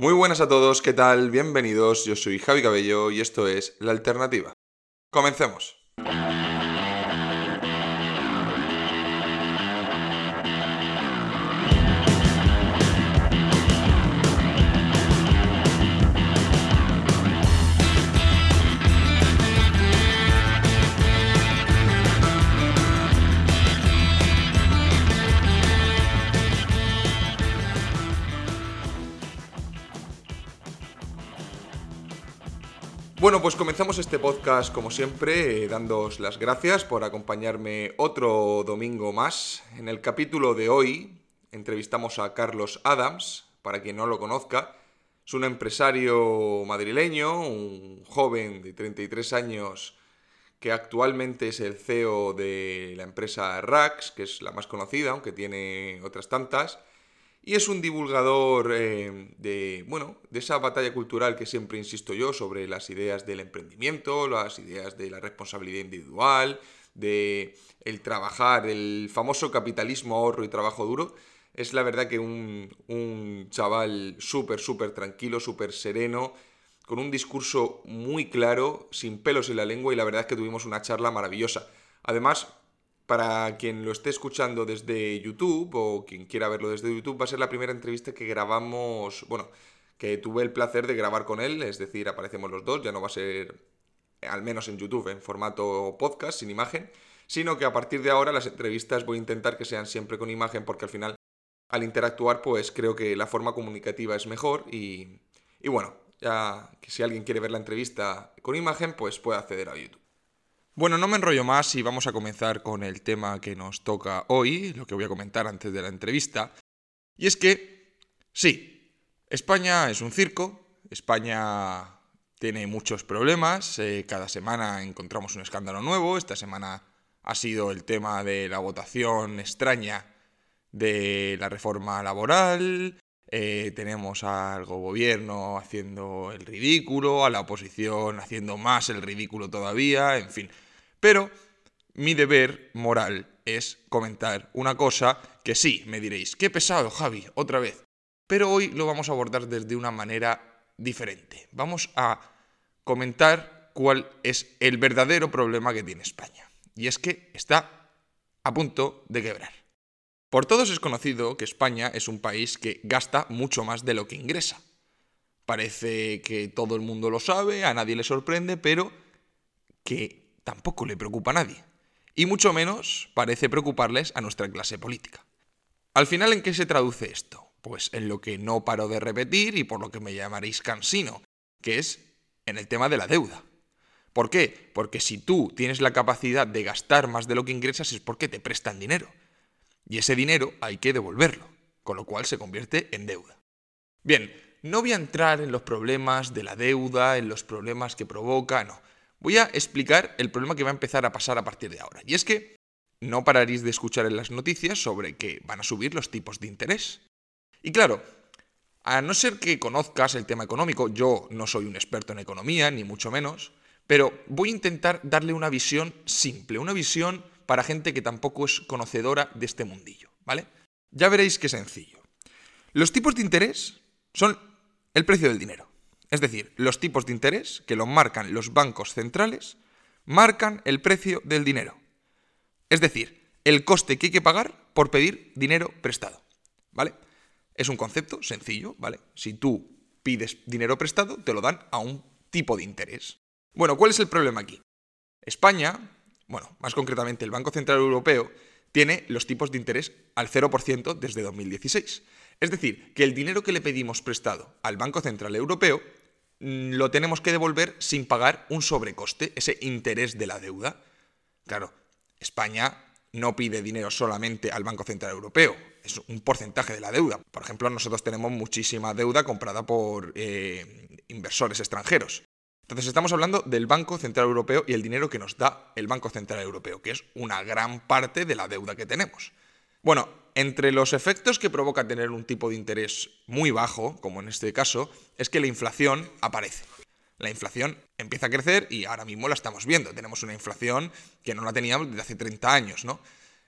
Muy buenas a todos, ¿qué tal? Bienvenidos, yo soy Javi Cabello y esto es La Alternativa. ¡Comencemos! Bueno, pues comenzamos este podcast como siempre, dándoos las gracias por acompañarme otro domingo más. En el capítulo de hoy entrevistamos a Carlos Adams, para quien no lo conozca. Es un empresario madrileño, un joven de 33 años que actualmente es el CEO de la empresa Rax, que es la más conocida, aunque tiene otras tantas. Y es un divulgador de esa batalla cultural que siempre insisto yo sobre las ideas del emprendimiento, las ideas de la responsabilidad individual, de el trabajar, el famoso capitalismo, ahorro y trabajo duro. Es la verdad que un chaval súper tranquilo, súper sereno, con un discurso muy claro, sin pelos en la lengua, y la verdad es que tuvimos una charla maravillosa. Además, para quien lo esté escuchando desde YouTube o quien quiera verlo desde YouTube, va a ser la primera entrevista que grabamos, que tuve el placer de grabar con él, es decir, aparecemos los dos, ya no va a ser, al menos en YouTube, en formato podcast, sin imagen, sino que a partir de ahora las entrevistas voy a intentar que sean siempre con imagen, porque al final, al interactuar, pues creo que la forma comunicativa es mejor y bueno, ya que si alguien quiere ver la entrevista con imagen, pues puede acceder a YouTube. Bueno, no me enrollo más y vamos a comenzar con el tema que nos toca hoy, lo que voy a comentar antes de la entrevista. Y es que, sí, España es un circo, España tiene muchos problemas, cada semana encontramos un escándalo nuevo, esta semana ha sido el tema de la votación extraña de la reforma laboral, tenemos al gobierno haciendo el ridículo, a la oposición haciendo más el ridículo todavía, en fin. Pero mi deber moral es comentar una cosa que sí, me diréis, qué pesado, Javi, otra vez. Pero hoy lo vamos a abordar desde una manera diferente. Vamos a comentar cuál es el verdadero problema que tiene España. Y es que está a punto de quebrar. Por todos es conocido que España es un país que gasta mucho más de lo que ingresa. Parece que todo el mundo lo sabe, a nadie le sorprende, pero que tampoco le preocupa a nadie, y mucho menos parece preocuparles a nuestra clase política. Al final, ¿en qué se traduce esto? Pues en lo que no paro de repetir y por lo que me llamaréis cansino, que es en el tema de la deuda. ¿Por qué? Porque si tú tienes la capacidad de gastar más de lo que ingresas es porque te prestan dinero, y ese dinero hay que devolverlo, con lo cual se convierte en deuda. Bien, no voy a entrar en los problemas de la deuda, en los problemas que provoca, no. Voy a explicar el problema que va a empezar a pasar a partir de ahora. Y es que no pararéis de escuchar en las noticias sobre que van a subir los tipos de interés. Y claro, a no ser que conozcas el tema económico, yo no soy un experto en economía, ni mucho menos, pero voy a intentar darle una visión simple, una visión para gente que tampoco es conocedora de este mundillo, ¿vale? Ya veréis qué sencillo. Los tipos de interés son el precio del dinero. Es decir, los tipos de interés, que lo marcan los bancos centrales, marcan el precio del dinero. Es decir, el coste que hay que pagar por pedir dinero prestado, ¿vale? Es un concepto sencillo, ¿vale? Si tú pides dinero prestado, te lo dan a un tipo de interés. Bueno, ¿cuál es el problema aquí? España, más concretamente el Banco Central Europeo, tiene los tipos de interés al 0% desde 2016. Es decir, que el dinero que le pedimos prestado al Banco Central Europeo lo tenemos que devolver sin pagar un sobrecoste, ese interés de la deuda. Claro, España no pide dinero solamente al Banco Central Europeo, es un porcentaje de la deuda. Por ejemplo, nosotros tenemos muchísima deuda comprada por inversores extranjeros. Entonces estamos hablando del Banco Central Europeo y el dinero que nos da el Banco Central Europeo, que es una gran parte de la deuda que tenemos. Bueno, entre los efectos que provoca tener un tipo de interés muy bajo, como en este caso, es que la inflación aparece. La inflación empieza a crecer y ahora mismo la estamos viendo. Tenemos una inflación que no la teníamos desde hace 30 años, ¿no?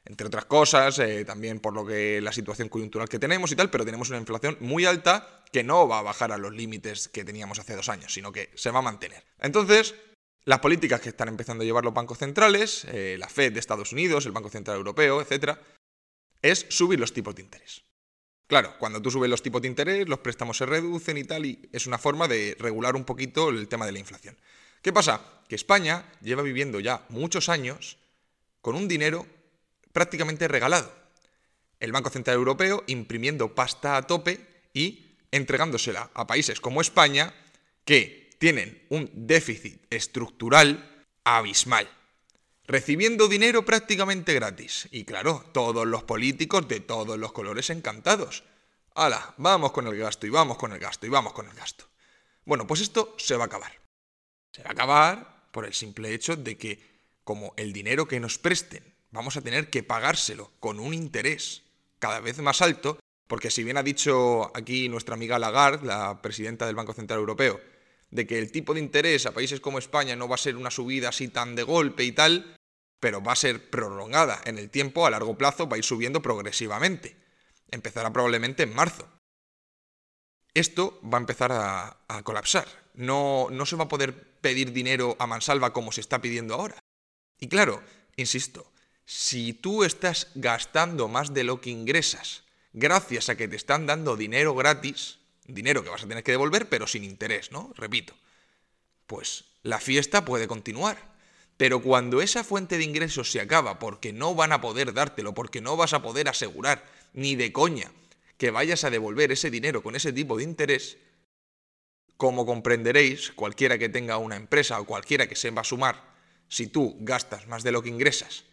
entre otras cosas, también por lo que la situación coyuntural que tenemos y tal, pero tenemos una inflación muy alta que no va a bajar a los límites que teníamos hace 2 años, sino que se va a mantener. Entonces, las políticas que están empezando a llevar los bancos centrales, la Fed de Estados Unidos, el Banco Central Europeo, etc., es subir los tipos de interés. Claro, cuando tú subes los tipos de interés, los préstamos se reducen y tal, y es una forma de regular un poquito el tema de la inflación. ¿Qué pasa? Que España lleva viviendo ya muchos años con un dinero prácticamente regalado. El Banco Central Europeo imprimiendo pasta a tope y entregándosela a países como España que tienen un déficit estructural abismal, recibiendo dinero prácticamente gratis. Y claro, todos los políticos de todos los colores encantados. ¡Hala! Vamos con el gasto y vamos con el gasto y vamos con el gasto. Bueno, pues esto se va a acabar. Se va a acabar por el simple hecho de que, como el dinero que nos presten, vamos a tener que pagárselo con un interés cada vez más alto, porque si bien ha dicho aquí nuestra amiga Lagarde, la presidenta del Banco Central Europeo, de que el tipo de interés a países como España no va a ser una subida así tan de golpe y tal, pero va a ser prolongada en el tiempo, a largo plazo va a ir subiendo progresivamente. Empezará probablemente en marzo. Esto va a empezar a colapsar. No se va a poder pedir dinero a mansalva como se está pidiendo ahora. Y claro, insisto, si tú estás gastando más de lo que ingresas, gracias a que te están dando dinero gratis, dinero que vas a tener que devolver, pero sin interés, ¿no? Repito, pues la fiesta puede continuar. Pero cuando esa fuente de ingresos se acaba, porque no van a poder dártelo, porque no vas a poder asegurar, ni de coña, que vayas a devolver ese dinero con ese tipo de interés, como comprenderéis, cualquiera que tenga una empresa o cualquiera que se va a sumar, si tú gastas más de lo que ingresas,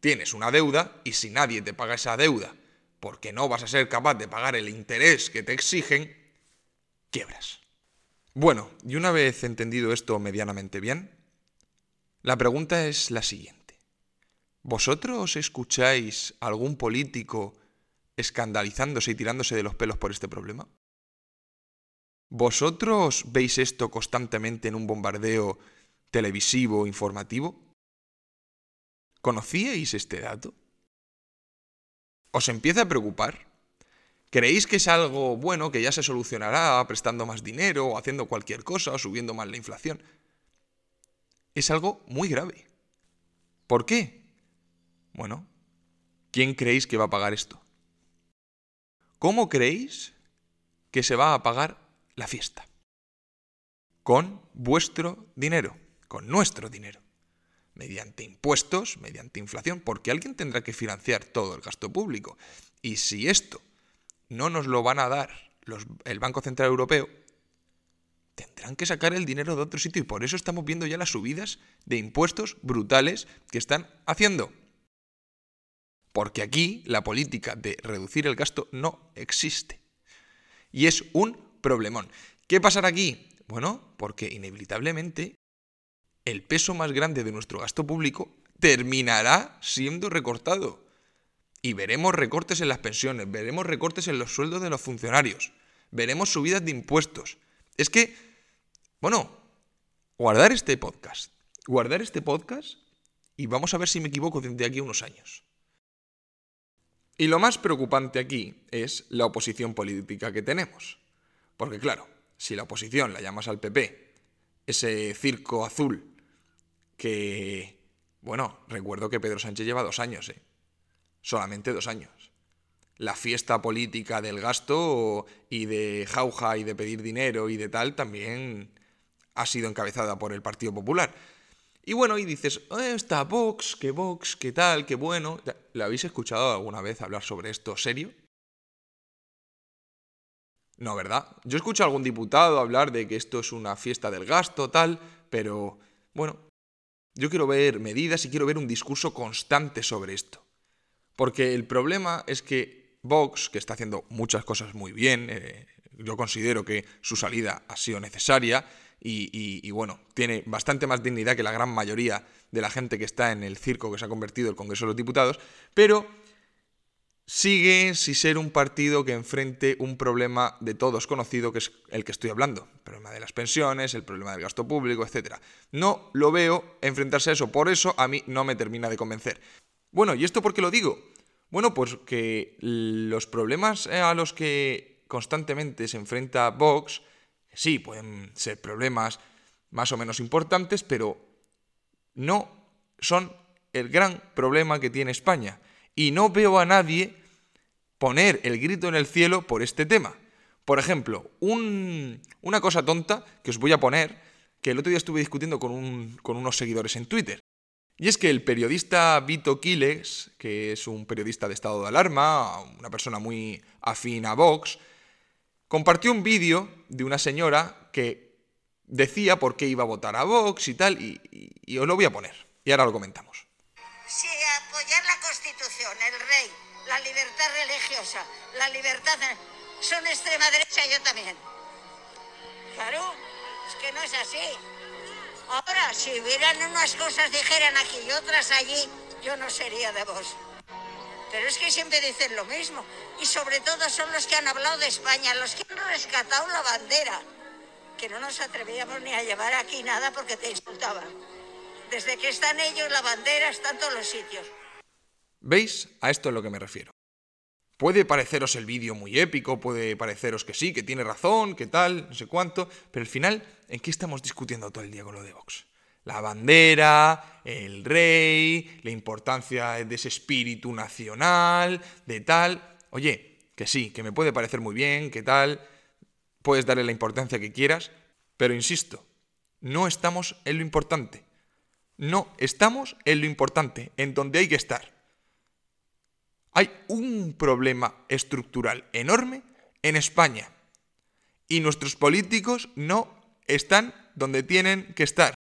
tienes una deuda y si nadie te paga esa deuda porque no vas a ser capaz de pagar el interés que te exigen, quiebras. Bueno, y una vez entendido esto medianamente bien, la pregunta es la siguiente. ¿Vosotros escucháis a algún político escandalizándose y tirándose de los pelos por este problema? ¿Vosotros veis esto constantemente en un bombardeo televisivo informativo? ¿Conocíais este dato? ¿Os empieza a preocupar? ¿Creéis que es algo bueno, que ya se solucionará prestando más dinero, o haciendo cualquier cosa, o subiendo más la inflación? Es algo muy grave. ¿Por qué? Bueno, ¿quién creéis que va a pagar esto? ¿Cómo creéis que se va a pagar la fiesta? Con vuestro dinero, con nuestro dinero. Mediante impuestos, mediante inflación, porque alguien tendrá que financiar todo el gasto público. Y si esto no nos lo van a dar el Banco Central Europeo, tendrán que sacar el dinero de otro sitio y por eso estamos viendo ya las subidas de impuestos brutales que están haciendo. Porque aquí la política de reducir el gasto no existe. Y es un problemón. ¿Qué pasará aquí? Bueno, porque inevitablemente el peso más grande de nuestro gasto público terminará siendo recortado. Y veremos recortes en las pensiones, veremos recortes en los sueldos de los funcionarios, veremos subidas de impuestos. Es que, bueno, guardar este podcast y vamos a ver si me equivoco de aquí a unos años. Y lo más preocupante aquí es la oposición política que tenemos. Porque claro, si la oposición la llamas al PP, ese circo azul que, bueno, recuerdo que Pedro Sánchez lleva 2 años, solamente 2 años. La fiesta política del gasto y de jauja y de pedir dinero y de tal también ha sido encabezada por el Partido Popular. Y bueno, y dices, está Vox, qué tal, qué bueno. ¿La habéis escuchado alguna vez hablar sobre esto serio? No, ¿verdad? Yo escucho a algún diputado hablar de que esto es una fiesta del gasto, tal, pero bueno, yo quiero ver medidas y quiero ver un discurso constante sobre esto. Porque el problema es que Vox, que está haciendo muchas cosas muy bien, yo considero que su salida ha sido necesaria y bueno, tiene bastante más dignidad que la gran mayoría de la gente que está en el circo que se ha convertido el Congreso de los Diputados, pero sigue sin ser un partido que enfrente un problema de todos conocido, que es el que estoy hablando. El problema de las pensiones, el problema del gasto público, etc. No lo veo enfrentarse a eso, por eso a mí no me termina de convencer. Bueno, ¿y esto por qué lo digo? Bueno, pues que los problemas a los que constantemente se enfrenta Vox, sí, pueden ser problemas más o menos importantes, pero no son el gran problema que tiene España. Y no veo a nadie poner el grito en el cielo por este tema. Por ejemplo, una cosa tonta que os voy a poner, que el otro día estuve discutiendo con unos seguidores en Twitter. Y es que el periodista Vito Quiles, que es un periodista de Estado de Alarma, una persona muy afín a Vox, compartió un vídeo de una señora que decía por qué iba a votar a Vox y tal, y os lo voy a poner. Y ahora lo comentamos. Si apoyar la Constitución, el rey, la libertad religiosa, la libertad... son extrema derecha, yo también. Claro, es que no es así. Ahora, si hubieran unas cosas, dijeran aquí y otras allí, yo no sería de Vox. Pero es que siempre dicen lo mismo. Y sobre todo son los que han hablado de España, los que han rescatado la bandera. Que no nos atrevíamos ni a llevar aquí nada porque te insultaban. Desde que están ellos, la bandera está en todos los sitios. ¿Veis? A esto es a lo que me refiero. Puede pareceros el vídeo muy épico, puede pareceros que sí, que tiene razón, que tal, no sé cuánto, pero al final, ¿en qué estamos discutiendo todo el día con lo de Vox? La bandera, el rey, la importancia de ese espíritu nacional, de tal... Oye, que sí, que me puede parecer muy bien, que tal, puedes darle la importancia que quieras, pero insisto, no estamos en lo importante. No estamos en lo importante, en donde hay que estar. Hay un problema estructural enorme en España y nuestros políticos no están donde tienen que estar.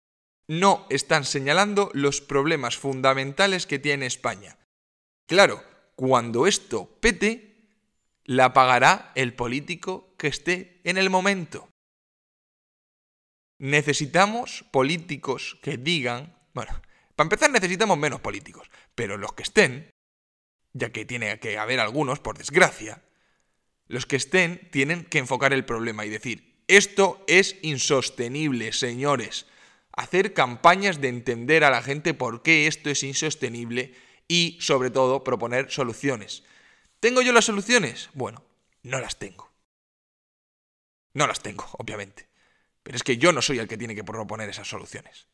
No están señalando los problemas fundamentales que tiene España. Claro, cuando esto pete, la pagará el político que esté en el momento. Necesitamos políticos que digan... Bueno, para empezar necesitamos menos políticos, pero los que estén... ya que tiene que haber algunos, por desgracia, los que estén tienen que enfocar el problema y decir, esto es insostenible, señores. Hacer campañas de entender a la gente por qué esto es insostenible y, sobre todo, proponer soluciones. ¿Tengo yo las soluciones? Bueno, no las tengo. No las tengo, obviamente. Pero es que yo no soy el que tiene que proponer esas soluciones.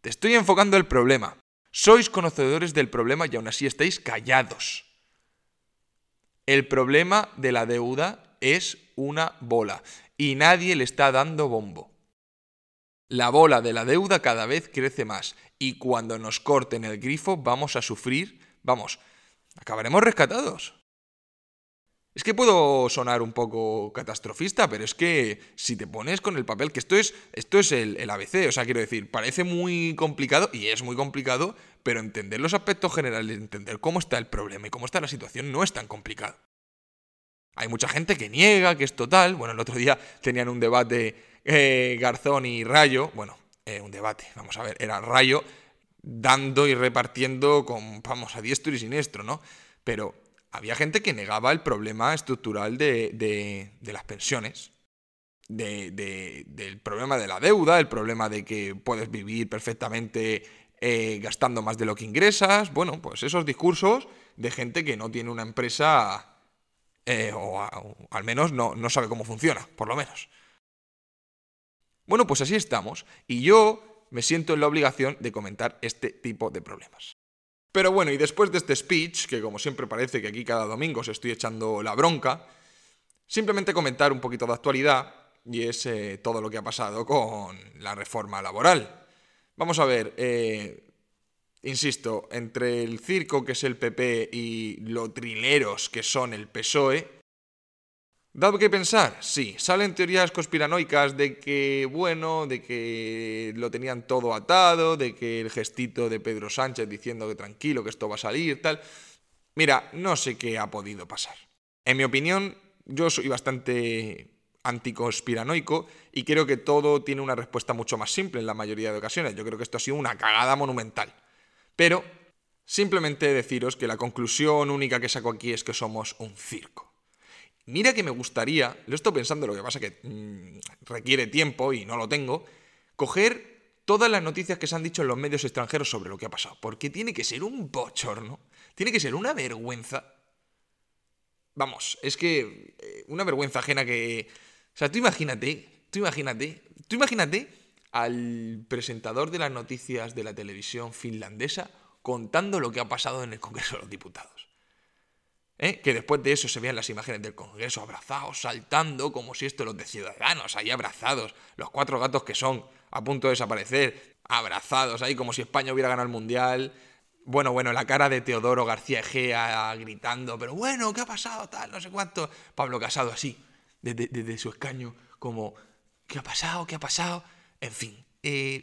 Te estoy enfocando el problema. Sois conocedores del problema y aún así estáis callados. El problema de la deuda es una bola y nadie le está dando bombo. La bola de la deuda cada vez crece más y cuando nos corten el grifo vamos a sufrir, vamos, acabaremos rescatados. Es que puedo sonar un poco catastrofista, pero es que si te pones con el papel, que esto es el ABC, o sea, quiero decir, parece muy complicado, y es muy complicado, pero entender los aspectos generales, entender cómo está el problema y cómo está la situación no es tan complicado. Hay mucha gente que niega que es total, bueno, el otro día tenían un debate Garzón y Rayo, bueno, un debate, vamos a ver, era Rayo dando y repartiendo con, vamos, a diestro y siniestro, ¿no? Pero... había gente que negaba el problema estructural de las pensiones, del problema de la deuda, el problema de que puedes vivir perfectamente gastando más de lo que ingresas. Bueno, pues esos discursos de gente que no tiene una empresa o al menos no sabe cómo funciona, por lo menos. Bueno, pues así estamos y yo me siento en la obligación de comentar este tipo de problemas. Pero bueno, y después de este speech, que como siempre parece que aquí cada domingo os estoy echando la bronca, simplemente comentar un poquito de actualidad, y es todo lo que ha pasado con la reforma laboral. Vamos a ver, insisto, entre el circo que es el PP y los trileros que son el PSOE, ¿da que pensar? Sí, salen teorías conspiranoicas de que, bueno, de que lo tenían todo atado, de que el gestito de Pedro Sánchez diciendo que tranquilo, que esto va a salir, tal... Mira, no sé qué ha podido pasar. En mi opinión, yo soy bastante anticonspiranoico y creo que todo tiene una respuesta mucho más simple en la mayoría de ocasiones. Yo creo que esto ha sido una cagada monumental. Pero simplemente deciros que la conclusión única que saco aquí es que somos un circo. Mira que me gustaría, lo estoy pensando, lo que pasa que requiere tiempo y no lo tengo, coger todas las noticias que se han dicho en los medios extranjeros sobre lo que ha pasado. Porque tiene que ser un bochorno, tiene que ser una vergüenza. Vamos, es que una vergüenza ajena que... O sea, tú imagínate al presentador de las noticias de la televisión finlandesa contando lo que ha pasado en el Congreso de los Diputados. Que después de eso se vean las imágenes del Congreso abrazados, saltando, como si esto los de Ciudadanos, ahí abrazados, los cuatro gatos que son a punto de desaparecer, abrazados ahí como si España hubiera ganado el Mundial. Bueno, la cara de Teodoro García Egea gritando, pero bueno, ¿qué ha pasado? Tal, no sé cuánto. Pablo Casado así, desde su escaño, como, ¿qué ha pasado? ¿Qué ha pasado? En fin,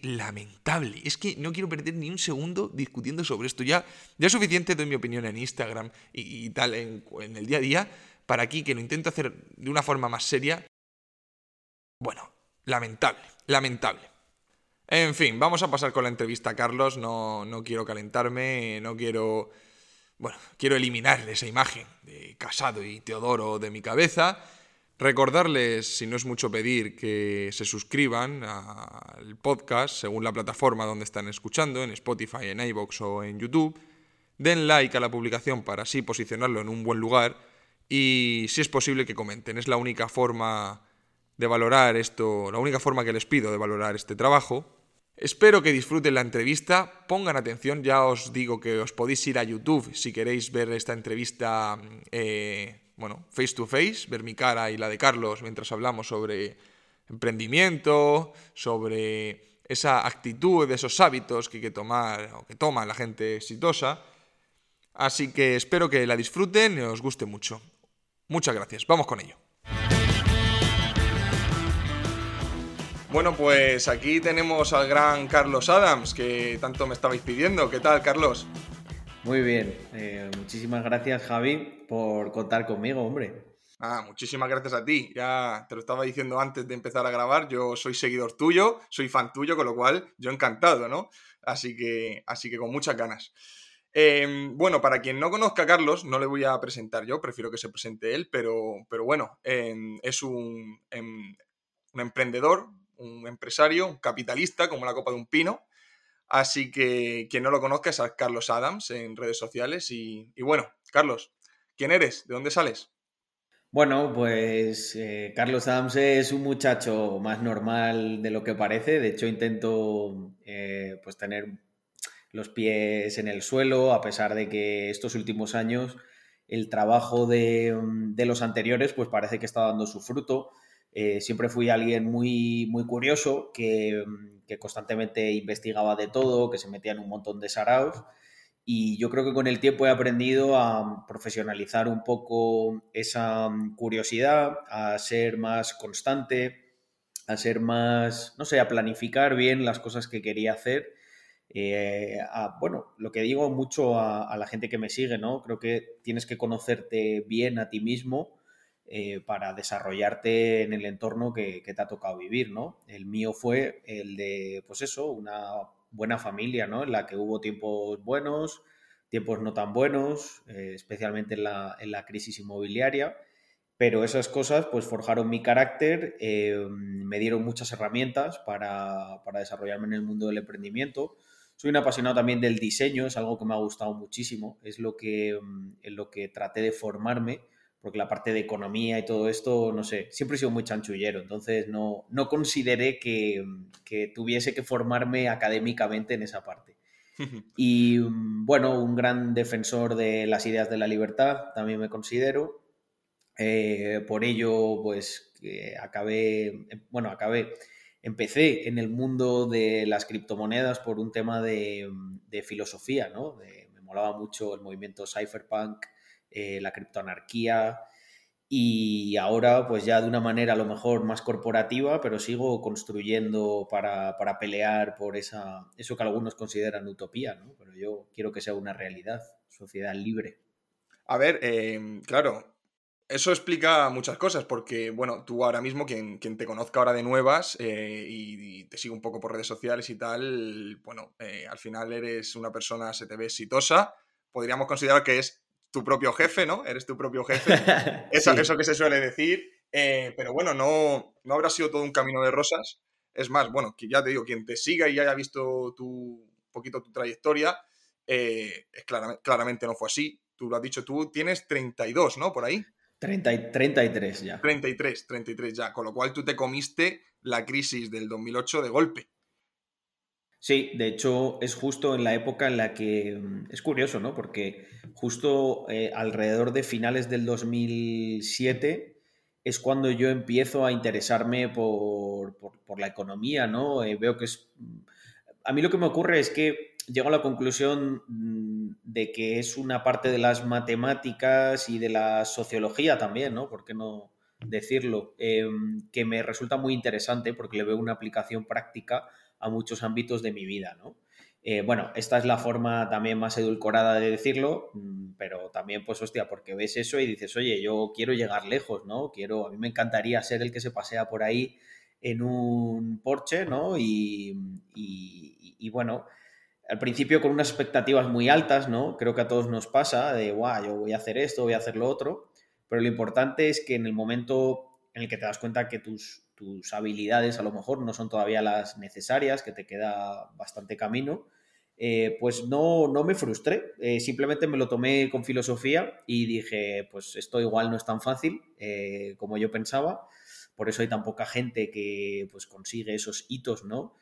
lamentable. Es que no quiero perder ni un segundo discutiendo sobre esto. Ya es suficiente, doy mi opinión en Instagram y tal, en el día a día, para aquí, que lo intento hacer de una forma más seria. Bueno, lamentable. En fin, vamos a pasar con la entrevista a Carlos. No quiero calentarme, no quiero... Bueno, quiero eliminarle esa imagen de Casado y Teodoro de mi cabeza. Recordarles, si no es mucho pedir, que se suscriban al podcast según la plataforma donde están escuchando, en Spotify, en iVoox o en YouTube. Den like a la publicación para así posicionarlo en un buen lugar y, si es posible, que comenten. Es la única forma de valorar esto, la única forma que les pido de valorar este trabajo. Espero que disfruten la entrevista, pongan atención, ya os digo que os podéis ir a YouTube si queréis ver esta entrevista face to face, ver mi cara y la de Carlos mientras hablamos sobre emprendimiento, sobre esa actitud, esos hábitos que hay que tomar o que toma la gente exitosa. Así que espero que la disfruten y os guste mucho. Muchas gracias, vamos con ello. Bueno, pues aquí tenemos al gran Carlos Adams, que tanto me estabais pidiendo. ¿Qué tal, Carlos? Muy bien. Muchísimas gracias, Javi, por contar conmigo, hombre. Muchísimas gracias a ti. Ya te lo estaba diciendo antes de empezar a grabar. Yo soy seguidor tuyo, soy fan tuyo, con lo cual yo encantado, ¿no? Así que con muchas ganas. Bueno, para quien no conozca a Carlos, no le voy a presentar yo, prefiero que se presente él, pero bueno, es un emprendedor, un empresario, un capitalista, como la copa de un pino. Así que quien no lo conozca es a Carlos Adams en redes sociales. Y bueno, Carlos, ¿quién eres? ¿De dónde sales? Bueno, pues Carlos Adams es un muchacho más normal de lo que parece. De hecho, intento tener los pies en el suelo, a pesar de que estos últimos años el trabajo de los anteriores pues parece que está dando su fruto. Siempre fui alguien muy, muy curioso, que constantemente investigaba de todo, que se metía en un montón de saraos, y yo creo que con el tiempo he aprendido a profesionalizar un poco esa curiosidad, a ser más constante, a ser más, a planificar bien las cosas que quería hacer. Lo que digo mucho a la gente que me sigue, ¿no? Creo que tienes que conocerte bien a ti mismo para desarrollarte en el entorno que te ha tocado vivir, ¿no? El mío fue el de, una buena familia, ¿no? En la que hubo tiempos buenos, tiempos no tan buenos, especialmente en la crisis inmobiliaria, pero esas cosas pues forjaron mi carácter, me dieron muchas herramientas para desarrollarme en el mundo del emprendimiento. Soy un apasionado también del diseño, es algo que me ha gustado muchísimo, es en lo que traté de formarme, porque la parte de economía y todo esto, siempre he sido muy chanchullero, entonces no consideré que tuviese que formarme académicamente en esa parte. Y bueno, un gran defensor de las ideas de la libertad, también me considero. Por ello, empecé en el mundo de las criptomonedas por un tema de filosofía, ¿no? Me molaba mucho el movimiento cypherpunk, la criptoanarquía, y ahora pues ya de una manera a lo mejor más corporativa, pero sigo construyendo para pelear por eso que algunos consideran utopía, ¿no? Pero yo quiero que sea una realidad, sociedad libre. A ver, claro, eso explica muchas cosas, porque bueno, tú ahora mismo, quien te conozca ahora de nuevas y te sigue un poco por redes sociales y tal, bueno, al final eres una persona, se te ve exitosa, podríamos considerar que es tu propio jefe, ¿no? Eres tu propio jefe. Eso, sí. Eso que se suele decir. Pero bueno, no habrá sido todo un camino de rosas. Es más, bueno, que ya te digo, quien te siga y haya visto un poquito tu trayectoria, claramente no fue así. Tú lo has dicho, tú tienes 32, ¿no? Por ahí. 33 ya. 33 ya, con lo cual tú te comiste la crisis del 2008 de golpe. Sí, de hecho es justo en la época en la que... Es curioso, ¿no? Porque justo alrededor de finales del 2007 es cuando yo empiezo a interesarme por la economía, ¿no? Veo que es... A mí lo que me ocurre es que llego a la conclusión de que es una parte de las matemáticas y de la sociología también, ¿no? ¿Por qué no decirlo? Que me resulta muy interesante porque le veo una aplicación práctica a muchos ámbitos de mi vida, ¿no? Bueno, esta es la forma también más edulcorada de decirlo, pero también, pues, hostia, porque ves eso y dices, oye, yo quiero llegar lejos, ¿no? A mí me encantaría ser el que se pasea por ahí en un Porsche, ¿no? Y bueno... Al principio con unas expectativas muy altas, ¿no? Creo que a todos nos pasa de, guau, yo voy a hacer esto, voy a hacer lo otro, pero lo importante es que en el momento en el que te das cuenta que tus habilidades a lo mejor no son todavía las necesarias, que te queda bastante camino, pues no me frustré, simplemente me lo tomé con filosofía y dije, pues esto igual no es tan fácil como yo pensaba, por eso hay tan poca gente que pues consigue esos hitos, ¿no?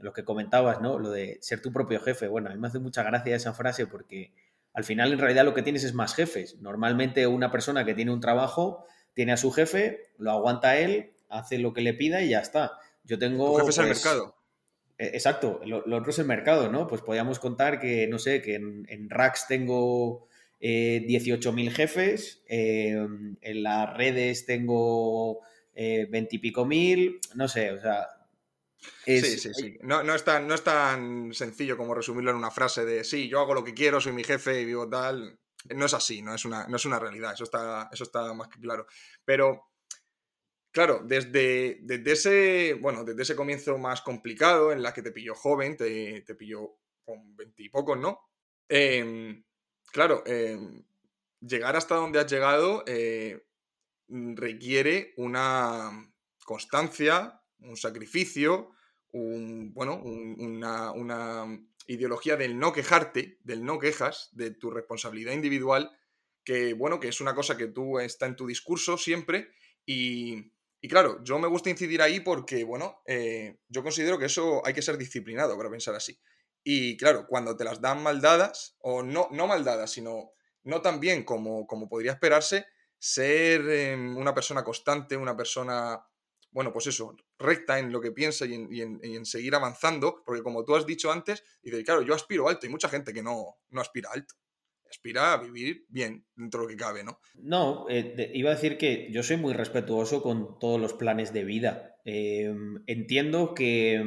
Lo que comentabas, ¿no? Lo de ser tu propio jefe. Bueno, a mí me hace mucha gracia esa frase porque al final en realidad lo que tienes es más jefes. Normalmente una persona que tiene un trabajo tiene a su jefe, lo aguanta él, hace lo que le pida y ya está. Yo tengo... Tu jefe es el mercado. Exacto, lo otro es el mercado, ¿no? Pues podríamos contar que, no sé, que en Rax tengo 18.000 jefes, en las redes tengo 20 y pico mil, no sé, o sea... Sí. No es tan sencillo como resumirlo en una frase de sí, yo hago lo que quiero, soy mi jefe y vivo tal. No es así, no es una realidad, eso está más que claro. Pero, claro, desde ese comienzo más complicado en la que te pilló joven, te pilló con 20 y pocos, ¿no? Llegar hasta donde has llegado requiere una constancia, un sacrificio, una ideología del no quejarte, del no quejas, de tu responsabilidad individual, que es una cosa que tú está en tu discurso siempre y claro, yo me gusta incidir ahí porque, yo considero que eso hay que ser disciplinado para pensar así. Y claro, cuando te las dan mal dadas, o no mal dadas, sino no tan bien como podría esperarse, ser una persona constante, una persona... Bueno, pues eso, recta en lo que piensa y en seguir avanzando, porque como tú has dicho antes, dices, claro, yo aspiro alto, y mucha gente que no aspira alto, aspira a vivir bien dentro de lo que cabe, ¿no? No, iba a decir que yo soy muy respetuoso con todos los planes de vida. Entiendo que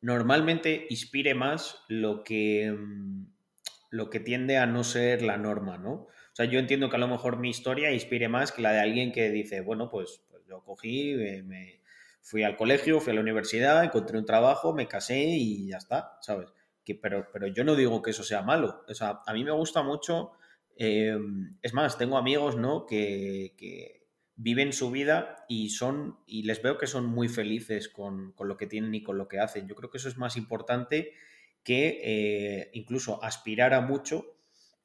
normalmente inspire más lo que tiende a no ser la norma, ¿no? O sea, yo entiendo que a lo mejor mi historia inspire más que la de alguien que dice, bueno, pues... Yo cogí, me fui al colegio, fui a la universidad, encontré un trabajo, me casé y ya está, ¿sabes? Pero yo no digo que eso sea malo. O sea, a mí me gusta mucho... es más, tengo amigos, ¿no? que viven su vida y les veo que son muy felices con lo que tienen y con lo que hacen. Yo creo que eso es más importante que incluso aspirar a mucho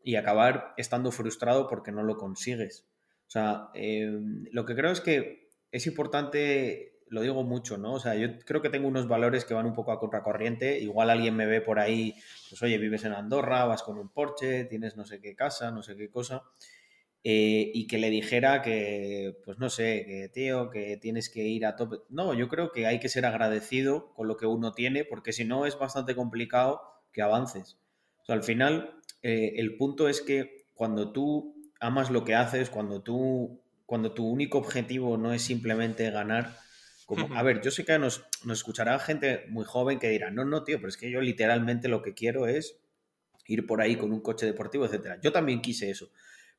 y acabar estando frustrado porque no lo consigues. O sea, lo que creo es que es importante, lo digo mucho, ¿no? O sea, yo creo que tengo unos valores que van un poco a contracorriente. Igual alguien me ve por ahí, pues oye, vives en Andorra, vas con un Porsche, tienes no sé qué casa, no sé qué cosa, y que le dijera que, pues no sé, que tío, que tienes que ir a tope. No, yo creo que hay que ser agradecido con lo que uno tiene, porque si no es bastante complicado que avances. O sea, al final, el punto es que cuando tú amas lo que haces, cuando tu único objetivo no es simplemente ganar. Como, a ver, yo sé que nos escuchará gente muy joven que dirá, no, tío, pero es que yo literalmente lo que quiero es ir por ahí con un coche deportivo, etcétera. Yo también quise eso,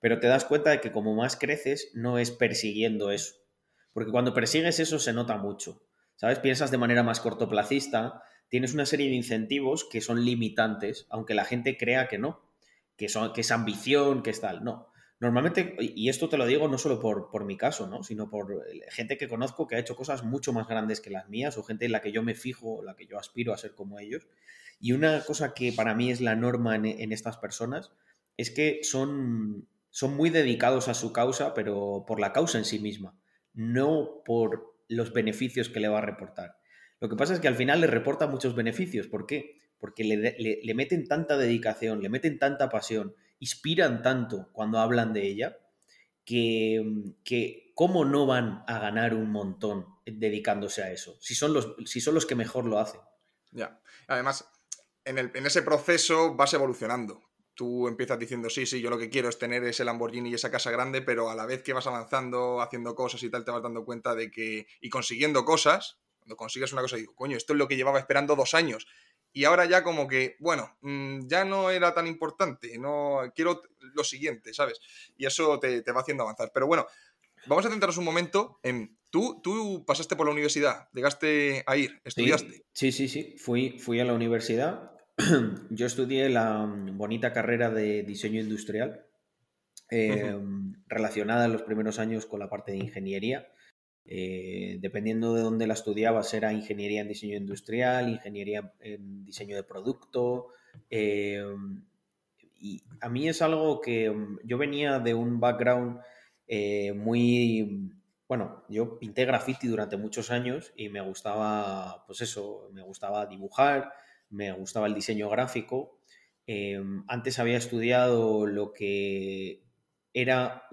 pero te das cuenta de que como más creces, no es persiguiendo eso. Porque cuando persigues eso se nota mucho, ¿sabes? Piensas de manera más cortoplacista, tienes una serie de incentivos que son limitantes, aunque la gente crea que no, que es ambición, que es tal, no. Normalmente, y esto te lo digo no solo por mi caso, ¿no? Sino por gente que conozco que ha hecho cosas mucho más grandes que las mías, o gente en la que yo me fijo, la que yo aspiro a ser como ellos. Y una cosa que para mí es la norma en estas personas es que son muy dedicados a su causa, pero por la causa en sí misma, no por los beneficios que le va a reportar. Lo que pasa es que al final le reporta muchos beneficios. ¿Por qué? Porque le meten tanta dedicación, le meten tanta pasión, inspiran tanto cuando hablan de ella, que cómo no van a ganar un montón dedicándose a eso, si son los que mejor lo hacen. Ya. Además, en ese proceso vas evolucionando. Tú empiezas diciendo, sí, yo lo que quiero es tener ese Lamborghini y esa casa grande, pero a la vez que vas avanzando, haciendo cosas y tal, te vas dando cuenta de que... Y consiguiendo cosas, cuando consigues una cosa, digo, coño, esto es lo que llevaba esperando 2 años. Y ahora ya como que, bueno, ya no era tan importante, no quiero lo siguiente, ¿sabes? Y eso te va haciendo avanzar. Pero bueno, vamos a centrarnos un momento en... Tú pasaste por la universidad, llegaste a ir, estudiaste. Sí. Fui a la universidad. Yo estudié la bonita carrera de diseño industrial relacionada en los primeros años con la parte de ingeniería. Dependiendo de dónde la estudiabas, era ingeniería en diseño industrial, ingeniería en diseño de producto, y a mí es algo que yo venía de un background muy... Bueno, yo pinté graffiti durante muchos años y me gustaba, pues eso, me gustaba dibujar, me gustaba el diseño gráfico. Antes había estudiado lo que era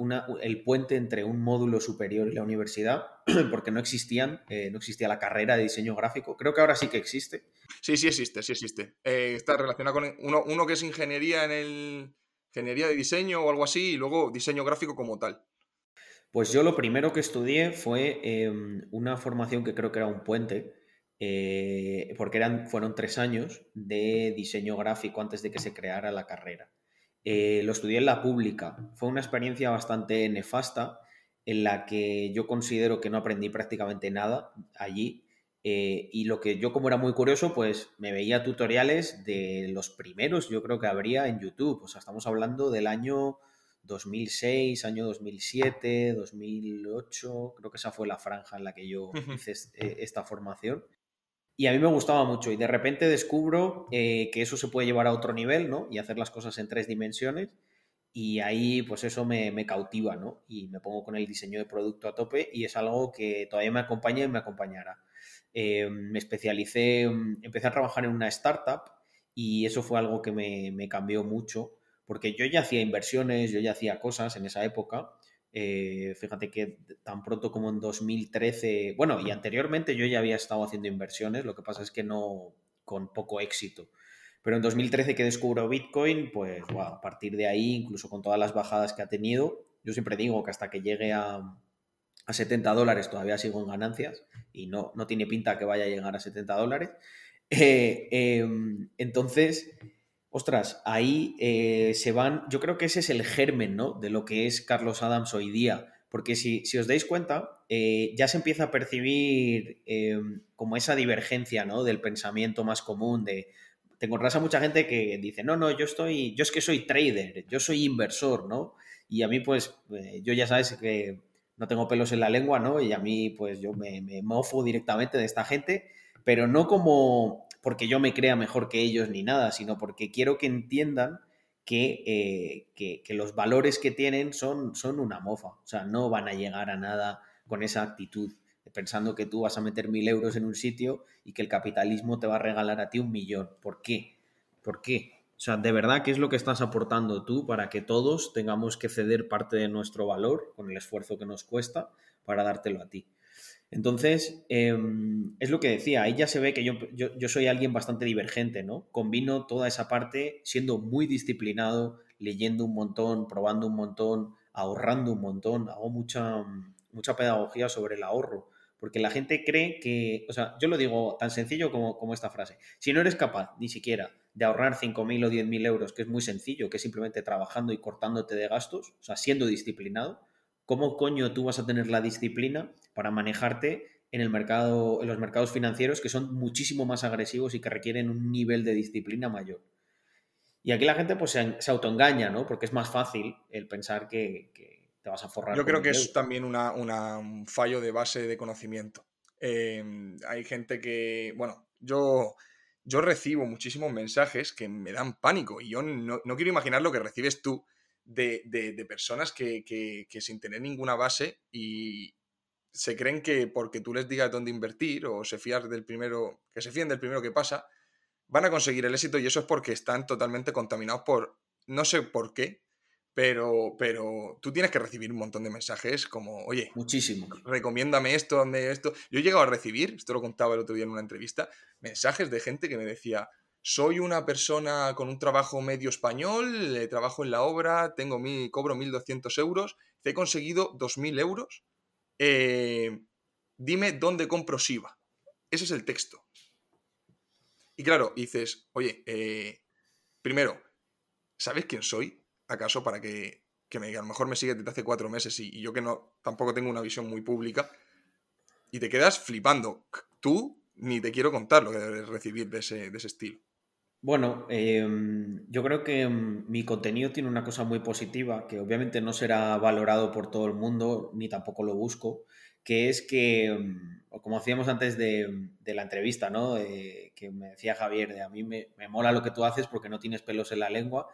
el puente entre un módulo superior y la universidad, porque no existía la carrera de diseño gráfico. Creo que ahora sí que existe. Sí existe. Está relacionado con uno que es ingeniería de diseño o algo así, y luego diseño gráfico como tal. Pues yo lo primero que estudié fue una formación que creo que era un puente, porque fueron 3 años de diseño gráfico antes de que se creara la carrera. Lo estudié en la pública. Fue una experiencia bastante nefasta en la que yo considero que no aprendí prácticamente nada allí, y lo que yo, como era muy curioso, pues me veía tutoriales de los primeros, yo creo que habría en YouTube. O sea, estamos hablando del año 2006, año 2007, 2008, creo que esa fue la franja en la que yo hice esta formación. Y a mí me gustaba mucho, y de repente descubro que eso se puede llevar a otro nivel, ¿no? Y hacer las cosas en 3 dimensiones, y ahí pues eso me cautiva, ¿no? Y me pongo con el diseño de producto a tope, y es algo que todavía me acompaña y me acompañará. Me especialicé, empecé a trabajar en una startup, y eso fue algo que me cambió mucho, porque yo ya hacía inversiones, yo ya hacía cosas en esa época. Fíjate que tan pronto como en 2013, bueno, y anteriormente yo ya había estado haciendo inversiones, lo que pasa es que no, con poco éxito, pero en 2013 que descubro Bitcoin, pues wow, a partir de ahí, incluso con todas las bajadas que ha tenido, yo siempre digo que hasta que llegue a $70 todavía sigo en ganancias, y no tiene pinta que vaya a llegar a $70, entonces... Ostras, ahí se van... Yo creo que ese es el germen, ¿no?, de lo que es Carlos Adams hoy día. Porque si os dais cuenta, ya se empieza a percibir como esa divergencia, ¿no?, del pensamiento más común. Te encontrás a mucha gente que dice, no, yo es que soy trader, yo soy inversor, ¿no? Y a mí, pues, yo ya sabes que no tengo pelos en la lengua, ¿no? Y a mí, pues, yo me mofo directamente de esta gente, pero no como... porque yo me crea mejor que ellos ni nada, sino porque quiero que entiendan que los valores que tienen son una mofa. O sea, no van a llegar a nada con esa actitud, pensando que tú vas a meter 1.000 euros en un sitio y que el capitalismo te va a regalar a ti 1.000.000. ¿Por qué? O sea, de verdad, ¿qué es lo que estás aportando tú para que todos tengamos que ceder parte de nuestro valor con el esfuerzo que nos cuesta para dártelo a ti? Entonces, es lo que decía, ahí ya se ve que yo soy alguien bastante divergente, ¿no? Combino toda esa parte siendo muy disciplinado, leyendo un montón, probando un montón, ahorrando un montón. Hago mucha pedagogía sobre el ahorro, porque la gente cree que... O sea, yo lo digo tan sencillo como esta frase. Si no eres capaz ni siquiera de ahorrar 5.000 o 10.000 euros, que es muy sencillo, que es simplemente trabajando y cortándote de gastos, o sea, siendo disciplinado, ¿cómo coño tú vas a tener la disciplina para manejarte en los mercados financieros, que son muchísimo más agresivos y que requieren un nivel de disciplina mayor? Y aquí la gente pues se autoengaña, ¿no? Porque es más fácil el pensar que te vas a forrar. Yo creo que es también un fallo de base de conocimiento. Hay gente que... Bueno, yo recibo muchísimos mensajes que me dan pánico y yo no quiero imaginar lo que recibes tú de personas que sin tener ninguna base y se creen que porque tú les digas dónde invertir o se fíen del primero que pasa, van a conseguir el éxito, y eso es porque están totalmente contaminados por, no sé por qué, pero tú tienes que recibir un montón de mensajes como, oye, muchísimo, recomiéndame esto, dame esto. Yo he llegado a recibir, esto lo contaba el otro día en una entrevista, mensajes de gente que me decía, soy una persona con un trabajo medio español, trabajo en la obra, cobro 1.200 euros, he conseguido 2.000 euros, dime dónde compro Shiba. Ese es el texto. Y claro, dices, oye, primero, ¿sabes quién soy? ¿Acaso para que me diga, a lo mejor me sigue desde hace 4 meses y yo que no, tampoco tengo una visión muy pública? Y te quedas flipando. Tú ni te quiero contar lo que debes recibir de ese estilo. Bueno, yo creo que mi contenido tiene una cosa muy positiva, que obviamente no será valorado por todo el mundo, ni tampoco lo busco, que es que, como hacíamos antes de la entrevista, ¿no? Que me decía Javier, a mí me mola lo que tú haces porque no tienes pelos en la lengua.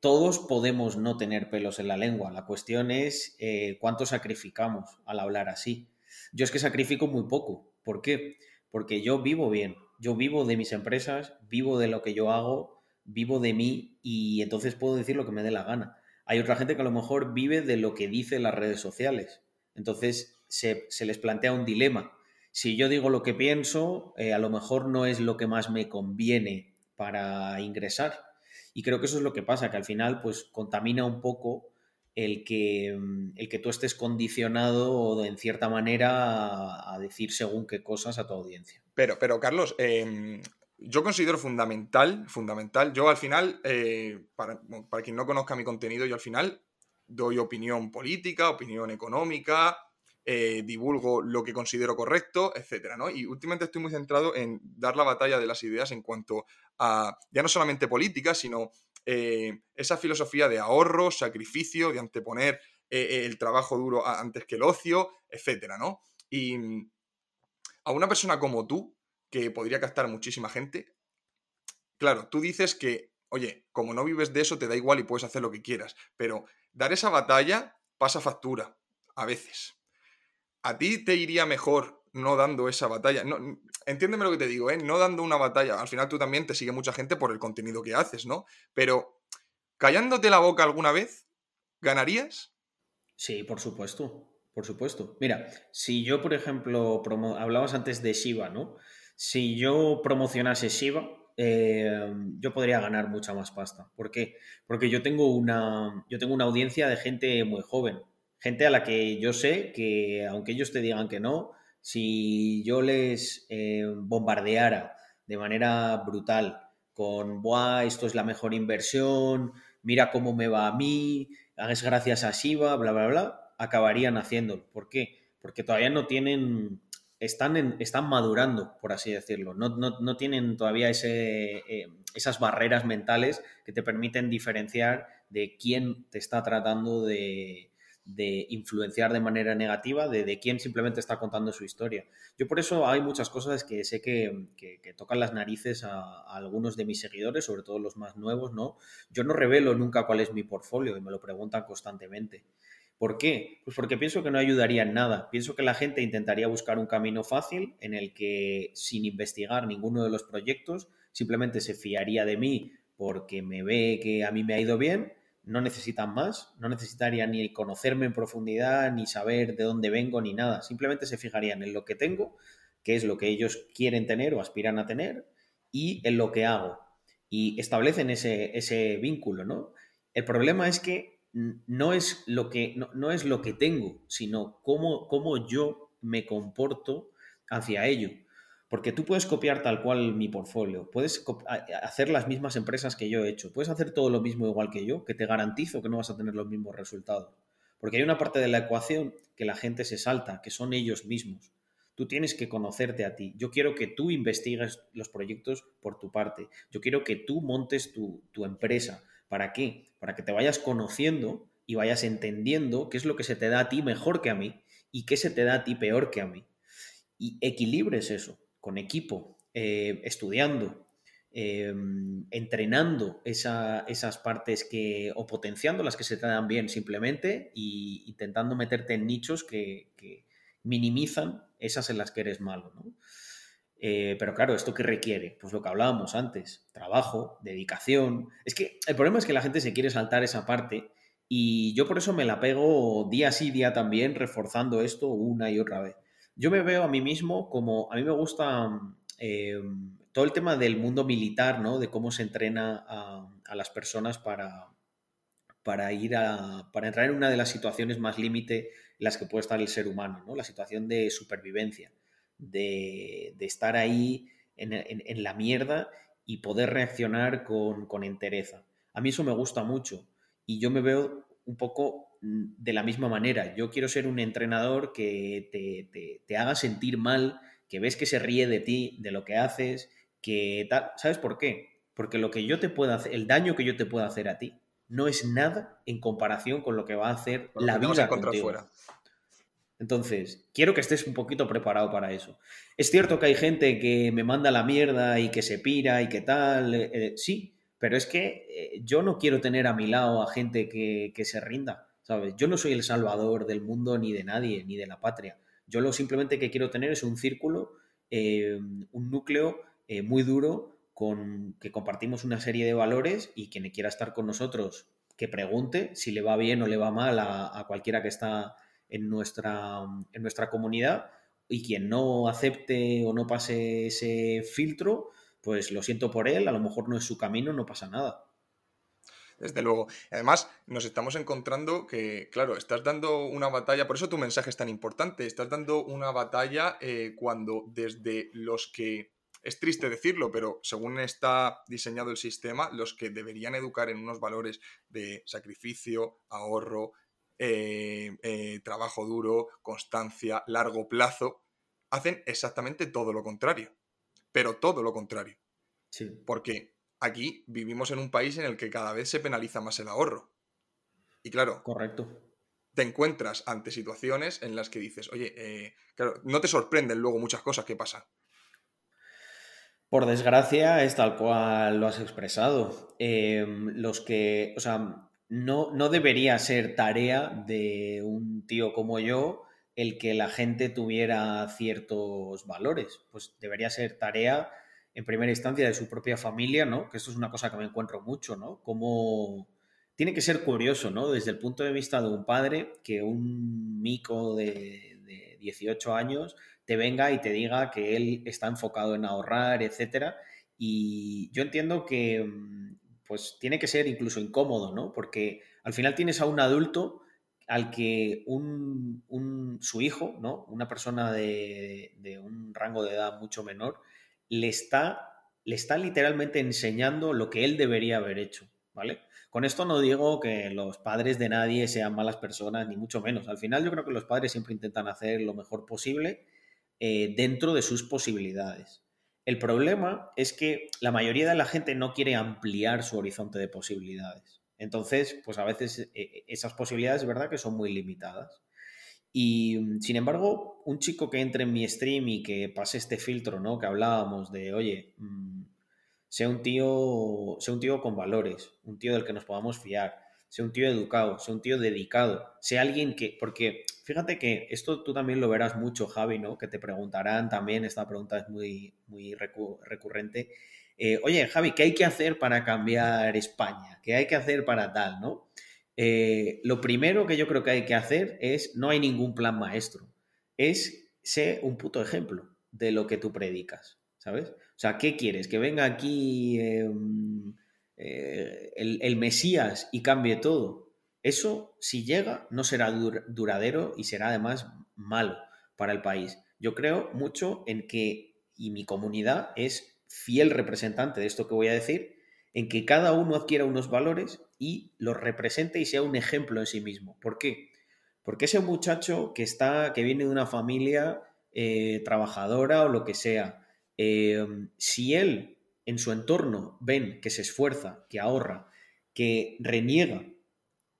Todos podemos no tener pelos en la lengua. La cuestión es cuánto sacrificamos al hablar así. Yo es que sacrifico muy poco. ¿Por qué? Porque yo vivo bien. Yo vivo de mis empresas, vivo de lo que yo hago, vivo de mí y entonces puedo decir lo que me dé la gana. Hay otra gente que a lo mejor vive de lo que dice en las redes sociales. Entonces se les plantea un dilema. Si yo digo lo que pienso, a lo mejor no es lo que más me conviene para ingresar. Y creo que eso es lo que pasa, que al final pues contamina un poco el que tú estés condicionado en cierta manera a decir según qué cosas a tu audiencia. Pero Carlos, yo considero fundamental, yo al final, para quien no conozca mi contenido, yo al final doy opinión política, opinión económica, divulgo lo que considero correcto, etcétera, ¿no? Y últimamente estoy muy centrado en dar la batalla de las ideas en cuanto a, ya no solamente política, sino esa filosofía de ahorro, sacrificio, de anteponer el trabajo duro antes que el ocio, etcétera, ¿no? Y a una persona como tú, que podría captar muchísima gente, claro, tú dices que, oye, como no vives de eso, te da igual y puedes hacer lo que quieras, pero dar esa batalla pasa factura, a veces. ¿A ti te iría mejor no dando esa batalla? No, entiéndeme lo que te digo, ¿eh? No dando una batalla. Al final tú también te sigue mucha gente por el contenido que haces, ¿no? Pero, ¿callándote la boca alguna vez, ganarías? Sí, por supuesto. Por supuesto. Mira, si yo, por ejemplo, hablabas antes de Shiba, ¿no? Si yo promocionase Shiba, yo podría ganar mucha más pasta. ¿Por qué? Porque yo tengo una audiencia de gente muy joven. Gente a la que yo sé que, aunque ellos te digan que no, si yo les bombardeara de manera brutal con, buah, esto es la mejor inversión, mira cómo me va a mí, es gracias a Shiba, bla, bla, bla, acabarían haciéndolo. ¿Por qué? Porque todavía no tienen, están madurando, por así decirlo. No tienen todavía esas barreras mentales que te permiten diferenciar de quién te está tratando de influenciar de manera negativa, de quién simplemente está contando su historia. Yo por eso hay muchas cosas que sé que tocan las narices a algunos de mis seguidores, sobre todo los más nuevos, ¿no? Yo no revelo nunca cuál es mi portfolio y me lo preguntan constantemente. ¿Por qué? Pues porque pienso que no ayudaría en nada. Pienso que la gente intentaría buscar un camino fácil en el que, sin investigar ninguno de los proyectos, simplemente se fiaría de mí porque me ve que a mí me ha ido bien. No necesitan más, no necesitarían ni conocerme en profundidad, ni saber de dónde vengo, ni nada. Simplemente se fijarían en lo que tengo, que es lo que ellos quieren tener o aspiran a tener, y en lo que hago. Y establecen ese vínculo, ¿no? El problema es que no es lo que tengo, sino cómo yo me comporto hacia ello. Porque tú puedes copiar tal cual mi portfolio, puedes hacer las mismas empresas que yo he hecho, puedes hacer todo lo mismo igual que yo, que te garantizo que no vas a tener los mismos resultados. Porque hay una parte de la ecuación que la gente se salta, que son ellos mismos. Tú tienes que conocerte a ti. Yo quiero que tú investigues los proyectos por tu parte. Yo quiero que tú montes tu empresa. ¿Para qué? Para que te vayas conociendo y vayas entendiendo qué es lo que se te da a ti mejor que a mí y qué se te da a ti peor que a mí. Y equilibres eso con equipo, estudiando, entrenando esas partes o potenciando las que se te dan bien simplemente y intentando meterte en nichos que minimizan esas en las que eres malo, ¿no? Pero claro, ¿esto qué requiere? Pues lo que hablábamos antes, trabajo, dedicación. Es que el problema es que la gente se quiere saltar esa parte y yo por eso me la pego día sí, día también, reforzando esto una y otra vez. Yo me veo a mí mismo como... A mí me gusta todo el tema del mundo militar, ¿no? De cómo se entrena a las personas para entrar en una de las situaciones más límite en las que puede estar el ser humano, ¿no? La situación de supervivencia, de estar ahí en la mierda y poder reaccionar con entereza. A mí eso me gusta mucho y yo me veo un poco de la misma manera. Yo quiero ser un entrenador que te haga sentir mal, que ves que se ríe de ti, de lo que haces, que tal. ¿Sabes por qué? Porque lo que yo te pueda hacer, el daño que yo te pueda hacer a ti, no es nada en comparación con lo que va a hacer la vida contigo. Fuera. Entonces, quiero que estés un poquito preparado para eso. Es cierto que hay gente que me manda la mierda y que se pira y que tal, sí, pero es que yo no quiero tener a mi lado a gente que se rinda, ¿sabes? Yo no soy el salvador del mundo ni de nadie, ni de la patria. Yo lo simplemente que quiero tener es un círculo, un núcleo muy duro que compartimos una serie de valores y quien quiera estar con nosotros que pregunte si le va bien o le va mal a cualquiera que está en nuestra comunidad y quien no acepte o no pase ese filtro, pues lo siento por él, a lo mejor no es su camino, no pasa nada. Desde luego. Además, nos estamos encontrando que, claro, estás dando una batalla, por eso tu mensaje es tan importante, estás dando una batalla cuando desde los que, es triste decirlo, pero según está diseñado el sistema, los que deberían educar en unos valores de sacrificio, ahorro, trabajo duro, constancia, largo plazo, hacen exactamente todo lo contrario, pero todo lo contrario. Sí. Porque aquí vivimos en un país en el que cada vez se penaliza más el ahorro. Y claro, correcto, te encuentras ante situaciones en las que dices, oye, claro, no te sorprenden luego muchas cosas que pasan. Por desgracia, es tal cual lo has expresado. No debería ser tarea de un tío como yo el que la gente tuviera ciertos valores. Pues debería ser tarea en primera instancia de su propia familia, ¿no? Que esto es una cosa que me encuentro mucho, ¿no? Como tiene que ser curioso, ¿no? Desde el punto de vista de un padre, que un mico de 18 años te venga y te diga que él está enfocado en ahorrar, etcétera. Y yo entiendo que pues tiene que ser incluso incómodo, ¿no? Porque al final tienes a un adulto al que su hijo, ¿no? Una persona de un rango de edad mucho menor, le está literalmente enseñando lo que él debería haber hecho, ¿vale? Con esto no digo que los padres de nadie sean malas personas, ni mucho menos. Al final yo creo que los padres siempre intentan hacer lo mejor posible dentro de sus posibilidades. El problema es que la mayoría de la gente no quiere ampliar su horizonte de posibilidades. Entonces, pues a veces esas posibilidades es verdad que son muy limitadas. Y, sin embargo, un chico que entre en mi stream y que pase este filtro, ¿no? Que hablábamos de, oye, sea un tío con valores, un tío del que nos podamos fiar, sea un tío educado, sea un tío dedicado, sea alguien que... Porque, fíjate que esto tú también lo verás mucho, Javi, ¿no? Que te preguntarán también, esta pregunta es muy, muy recurrente. Oye, Javi, ¿qué hay que hacer para cambiar España? ¿Qué hay que hacer para tal, no? Lo primero que yo creo que hay que hacer es, no hay ningún plan maestro, sé un puto ejemplo de lo que tú predicas, ¿sabes? O sea, ¿qué quieres? ¿Que venga aquí el Mesías y cambie todo? Eso, si llega, no será duradero y será además malo para el país. Yo creo mucho en que, y mi comunidad es fiel representante de esto que voy a decir, en que cada uno adquiera unos valores y los represente y sea un ejemplo en sí mismo. ¿Por qué? Porque ese muchacho que viene de una familia trabajadora o lo que sea, si él en su entorno ven que se esfuerza, que ahorra, que reniega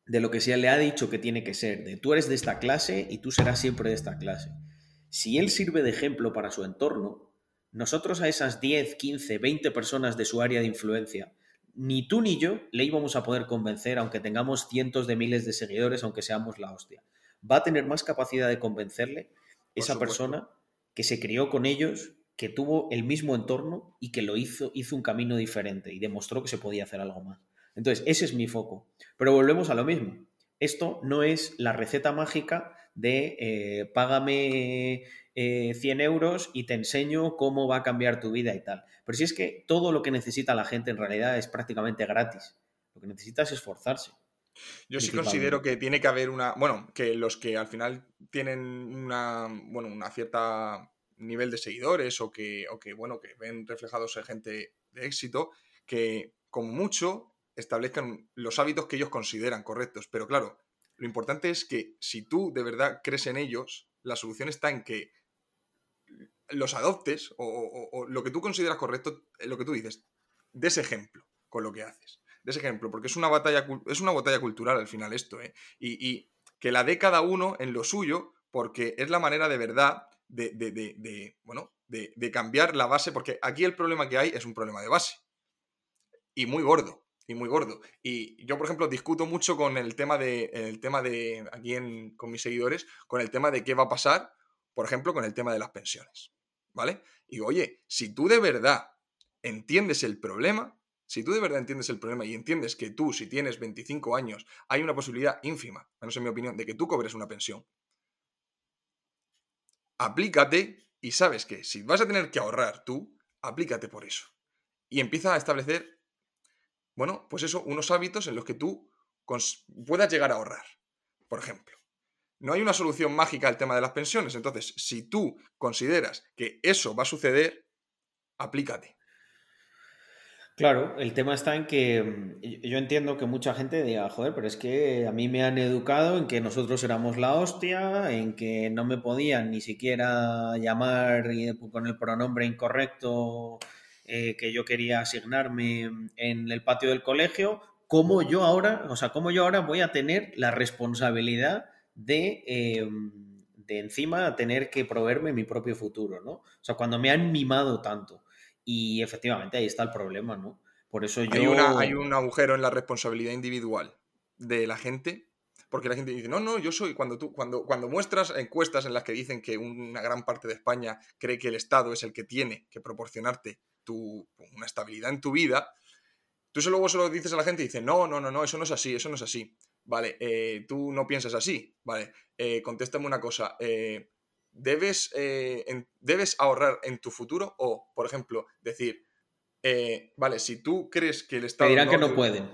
de lo que se le ha dicho que tiene que ser, de tú eres de esta clase y tú serás siempre de esta clase, si él sirve de ejemplo para su entorno, nosotros a esas 10, 15, 20 personas de su área de influencia, ni tú ni yo le íbamos a poder convencer, aunque tengamos cientos de miles de seguidores, aunque seamos la hostia. Va a tener más capacidad de convencerle esa persona que se crió con ellos, que tuvo el mismo entorno y que lo hizo un camino diferente y demostró que se podía hacer algo más. Entonces, ese es mi foco. Pero volvemos a lo mismo. Esto no es la receta mágica de págame 100 euros y te enseño cómo va a cambiar tu vida y tal. Pero si es que todo lo que necesita la gente en realidad es prácticamente gratis. Lo que necesita es esforzarse. Yo sí considero que tiene que haber una... Bueno, que los que al final tienen una cierta nivel de seguidores o que ven reflejados en gente de éxito, que como mucho establezcan los hábitos que ellos consideran correctos. Pero claro, lo importante es que si tú de verdad crees en ellos, la solución está en que los adoptes o lo que tú consideras correcto, lo que tú dices, des ejemplo con lo que haces. Des ejemplo, porque es una batalla cultural al final esto, ¿eh? Y que la dé cada uno en lo suyo, porque es la manera de verdad de cambiar la base, porque aquí el problema que hay es un problema de base. Y muy gordo, y muy gordo. Y yo, por ejemplo, discuto mucho con el tema de aquí con mis seguidores, con el tema de qué va a pasar, por ejemplo, con el tema de las pensiones, ¿vale? Y digo, oye, si tú de verdad entiendes el problema... Si tú de verdad entiendes el problema y entiendes que tú, si tienes 25 años, hay una posibilidad ínfima, menos en mi opinión, de que tú cobres una pensión, aplícate y sabes que si vas a tener que ahorrar tú, aplícate por eso. Y empieza a establecer, unos hábitos en los que tú puedas llegar a ahorrar, por ejemplo. No hay una solución mágica al tema de las pensiones, entonces, si tú consideras que eso va a suceder, aplícate. Claro, el tema está en que yo entiendo que mucha gente diga, joder, pero es que a mí me han educado en que nosotros éramos la hostia, en que no me podían ni siquiera llamar con el pronombre incorrecto que yo quería asignarme en el patio del colegio. ¿Cómo yo ahora voy a tener la responsabilidad de encima tener que proveerme mi propio futuro, ¿no? O sea, cuando me han mimado tanto. Y efectivamente ahí está el problema, ¿no? Por eso yo... Hay un agujero en la responsabilidad individual de la gente, porque la gente dice, yo soy... Cuando muestras encuestas en las que dicen que una gran parte de España cree que el Estado es el que tiene que proporcionarte una estabilidad en tu vida, tú luego se lo dices a la gente y dices, no, eso no es así. Vale, tú no piensas así. Vale, contéstame una cosa... ¿Debes ahorrar en tu futuro? O, por ejemplo, decir, vale, si tú crees que el Estado... Te dirán que no pueden.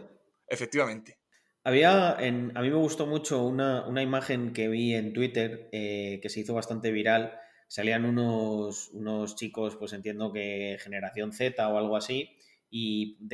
Efectivamente. A mí me gustó mucho una imagen que vi en Twitter que se hizo bastante viral. Salían unos chicos, pues entiendo que generación Z o algo así, y le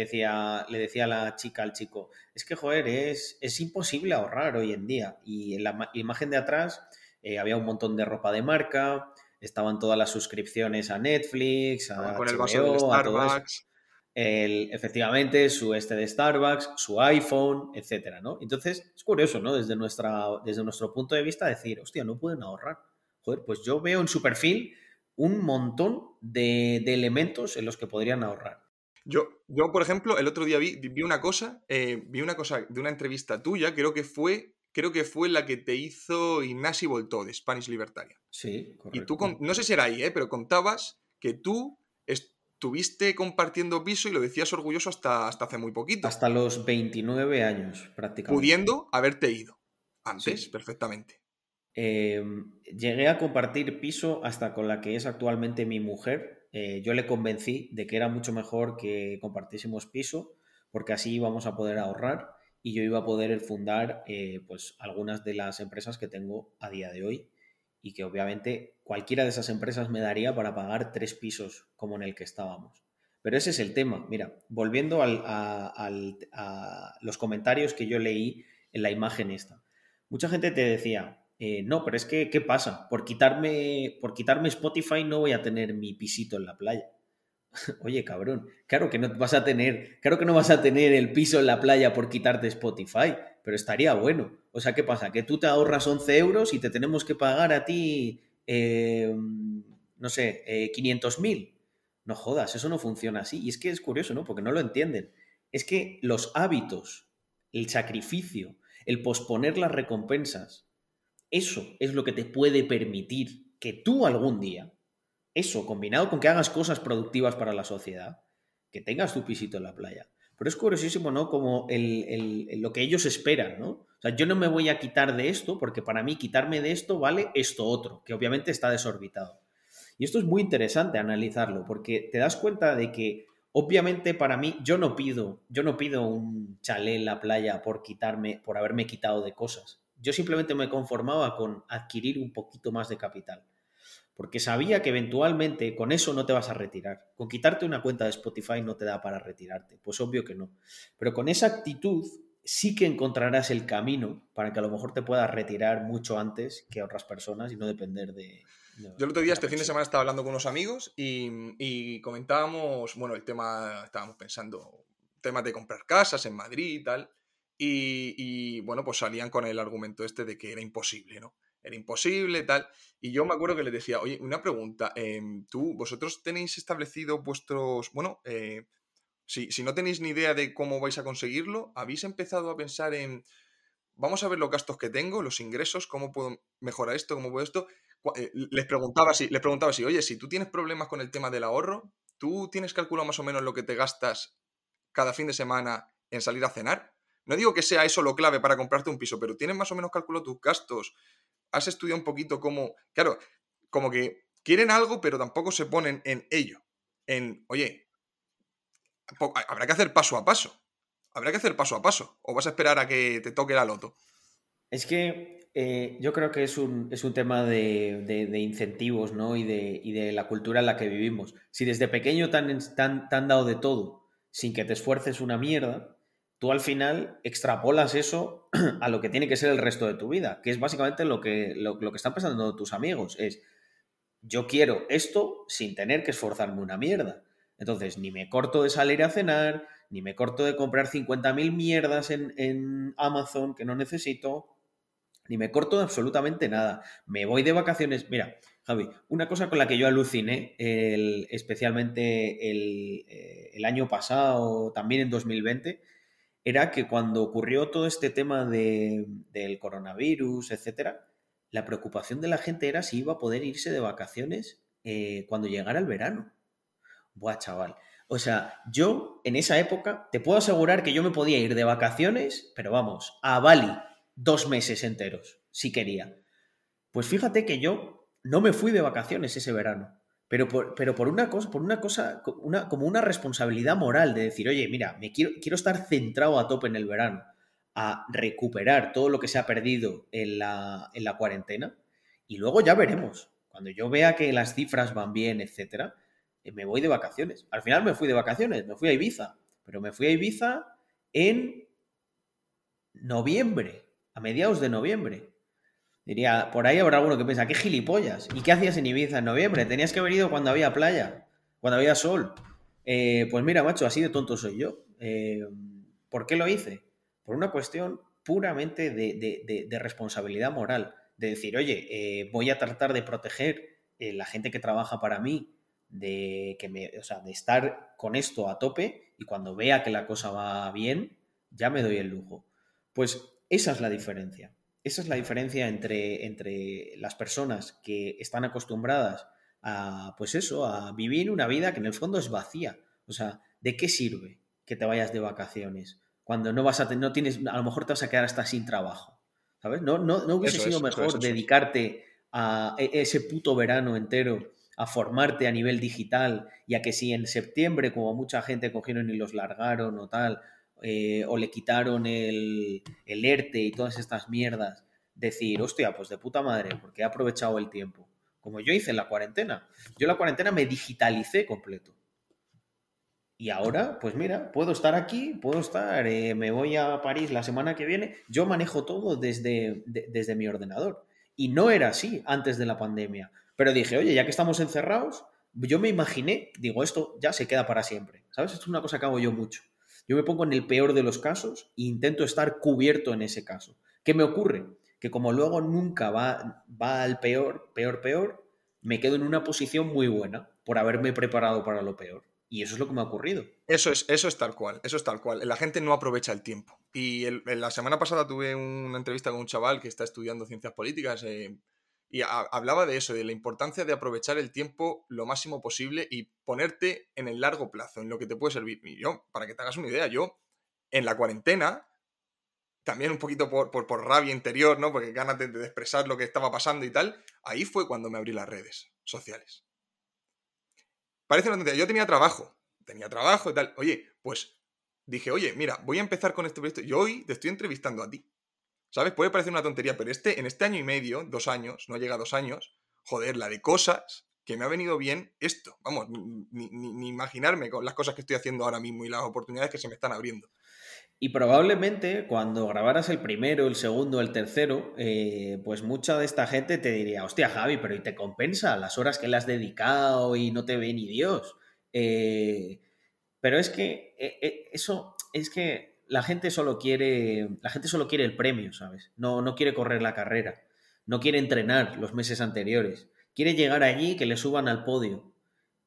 decía la chica al chico, es que, joder, es imposible ahorrar hoy en día. Y en la imagen de atrás... había un montón de ropa de marca, estaban todas las suscripciones a Netflix, a con HBO, el vaso del Starbucks. Efectivamente, su de Starbucks, su iPhone, etcétera, ¿no? Entonces, es curioso, ¿no? Desde nuestro punto de vista decir, hostia, no pueden ahorrar. Joder, pues yo veo en su perfil un montón de elementos en los que podrían ahorrar. Yo por ejemplo, el otro día vi una cosa de una entrevista tuya, creo que fue la que te hizo Ignasi Voltó, de Spanish Libertarian. Sí, correcto. Y tú, no sé si era ahí, pero contabas que tú estuviste compartiendo piso y lo decías orgulloso hasta hace muy poquito. Hasta los 29 años, prácticamente. Pudiendo haberte ido antes, sí. Perfectamente. Llegué a compartir piso hasta con la que es actualmente mi mujer. Yo le convencí de que era mucho mejor que compartiésemos piso, porque así íbamos a poder ahorrar. Y yo iba a poder fundar algunas de las empresas que tengo a día de hoy y que obviamente cualquiera de esas empresas me daría para pagar 3 pisos como en el que estábamos. Pero ese es el tema. Mira, volviendo a los comentarios que yo leí en la imagen esta. Mucha gente te decía, No, pero es que, ¿qué pasa? Por quitarme Spotify no voy a tener mi pisito en la playa. Oye, cabrón, claro que no vas a tener el piso en la playa por quitarte Spotify, pero estaría bueno. O sea, ¿qué pasa? Que tú te ahorras 11 euros y te tenemos que pagar a ti, 500.000. No jodas, eso no funciona así. Y es que es curioso, ¿no? Porque no lo entienden. Es que los hábitos, el sacrificio, el posponer las recompensas, eso es lo que te puede permitir que tú algún día... Eso, combinado con que hagas cosas productivas para la sociedad, que tengas tu pisito en la playa. Pero es curiosísimo, ¿no? Como lo que ellos esperan, ¿no? O sea, yo no me voy a quitar de esto porque para mí quitarme de esto vale esto otro, que obviamente está desorbitado. Y esto es muy interesante analizarlo porque te das cuenta de que obviamente para mí yo no pido un chalé en la playa por haberme quitado de cosas. Yo simplemente me conformaba con adquirir un poquito más de capital. Porque sabía que eventualmente con eso no te vas a retirar. Con quitarte una cuenta de Spotify no te da para retirarte. Pues obvio que no. Pero con esa actitud sí que encontrarás el camino para que a lo mejor te puedas retirar mucho antes que otras personas y no depender de... Yo el otro día, este fin de semana, estaba hablando con unos amigos y comentábamos, bueno, el tema, estábamos pensando, temas de comprar casas en Madrid y tal. Y bueno, pues salían con el argumento este de que era imposible, ¿no? Era imposible, tal. Y yo me acuerdo que les decía, oye, una pregunta, vosotros tenéis establecido vuestros... Bueno, si no tenéis ni idea de cómo vais a conseguirlo, ¿habéis empezado a pensar en, vamos a ver los gastos que tengo, los ingresos, cómo puedo mejorar esto, cómo puedo esto? Les preguntaba si, oye, si tú tienes problemas con el tema del ahorro, ¿tú tienes calculado más o menos lo que te gastas cada fin de semana en salir a cenar? No digo que sea eso lo clave para comprarte un piso, pero ¿tienes más o menos calculado tus gastos? Has estudiado un poquito cómo... Claro, como que quieren algo, pero tampoco se ponen en ello. Oye, habrá que hacer paso a paso. O vas a esperar a que te toque la loto. Es que yo creo que es un tema de incentivos, ¿no? Y de la cultura en la que vivimos. Si desde pequeño te han dado de todo, sin que te esfuerces una mierda... Tú al final extrapolas eso a lo que tiene que ser el resto de tu vida, que es básicamente lo que están pensando tus amigos. Es, yo quiero esto sin tener que esforzarme una mierda. Entonces, ni me corto de salir a cenar, ni me corto de comprar 50.000 mierdas en Amazon que no necesito, ni me corto de absolutamente nada. Me voy de vacaciones. Mira, Javi, una cosa con la que yo aluciné, especialmente el año pasado, también en 2020, era que cuando ocurrió todo este tema del coronavirus, etcétera, la preocupación de la gente era si iba a poder irse de vacaciones cuando llegara el verano. Buah, chaval. O sea, yo en esa época te puedo asegurar que yo me podía ir de vacaciones, pero vamos, a Bali 2 meses enteros, si quería. Pues fíjate que yo no me fui de vacaciones ese verano. Pero por una cosa, como una responsabilidad moral de decir, oye, mira, quiero estar centrado a tope en el verano, a recuperar todo lo que se ha perdido en la cuarentena, y luego ya veremos. Cuando yo vea que las cifras van bien, etcétera, me voy de vacaciones. Al final me fui de vacaciones, me fui a Ibiza, pero me fui a Ibiza en noviembre, a mediados de noviembre. Diría, por ahí habrá alguno que piensa, qué gilipollas. ¿Y qué hacías en Ibiza en noviembre? Tenías que haber ido cuando había playa, cuando había sol. Pues mira, macho, así de tonto soy yo. ¿Por qué lo hice? Por una cuestión puramente de responsabilidad moral. De decir, oye, voy a tratar de proteger la gente que trabaja para mí, de estar con esto a tope, y cuando vea que la cosa va bien, ya me doy el lujo. Pues esa es la diferencia. Esa es la diferencia entre las personas que están acostumbradas a, pues eso, a vivir una vida que en el fondo es vacía. O sea, ¿de qué sirve que te vayas de vacaciones cuando a lo mejor te vas a quedar hasta sin trabajo? ¿Sabes? No hubiese sido mejor dedicarte a ese puto verano entero a formarte a nivel digital, y a que si en septiembre, como mucha gente cogieron y los largaron o tal, o le quitaron el ERTE y todas estas mierdas, decir, hostia, pues de puta madre, porque he aprovechado el tiempo. Como yo hice en la cuarentena. Yo en la cuarentena me digitalicé completo. Y ahora, pues mira, puedo estar aquí, me voy a París la semana que viene. Yo manejo todo desde mi ordenador. Y no era así antes de la pandemia. Pero dije, oye, ya que estamos encerrados, yo me imaginé, digo, esto ya se queda para siempre. ¿Sabes? Esto es una cosa que hago yo mucho. Yo me pongo en el peor de los casos e intento estar cubierto en ese caso. ¿Qué me ocurre? Que como luego nunca va al peor, me quedo en una posición muy buena por haberme preparado para lo peor. Y eso es lo que me ha ocurrido. Eso es tal cual. La gente no aprovecha el tiempo. Y la semana pasada tuve una entrevista con un chaval que está estudiando ciencias políticas y hablaba de eso, de la importancia de aprovechar el tiempo lo máximo posible y ponerte en el largo plazo, en lo que te puede servir. Y yo, para que te hagas una idea, yo en la cuarentena, también un poquito por rabia interior, ¿no? Porque ganas de expresar lo que estaba pasando y tal, ahí fue cuando me abrí las redes sociales. Parece una tontería. Yo tenía trabajo y tal. Oye, pues dije, mira, voy a empezar con este proyecto. Yo hoy te estoy entrevistando a ti, ¿sabes? Puede parecer una tontería, pero en este año y medio, 2 años, no llega a 2 años, joder, la de cosas que me ha venido bien esto. Vamos, ni imaginarme con las cosas que estoy haciendo ahora mismo y las oportunidades que se me están abriendo. Y probablemente cuando grabaras el primero, el segundo, el tercero, pues mucha de esta gente te diría, hostia, Javi, pero ¿y te compensa las horas que le has dedicado y no te ve ni Dios? Pero es que eso es que la gente solo quiere el premio, ¿sabes? No quiere correr la carrera, no quiere entrenar los meses anteriores, quiere llegar allí que le suban al podio.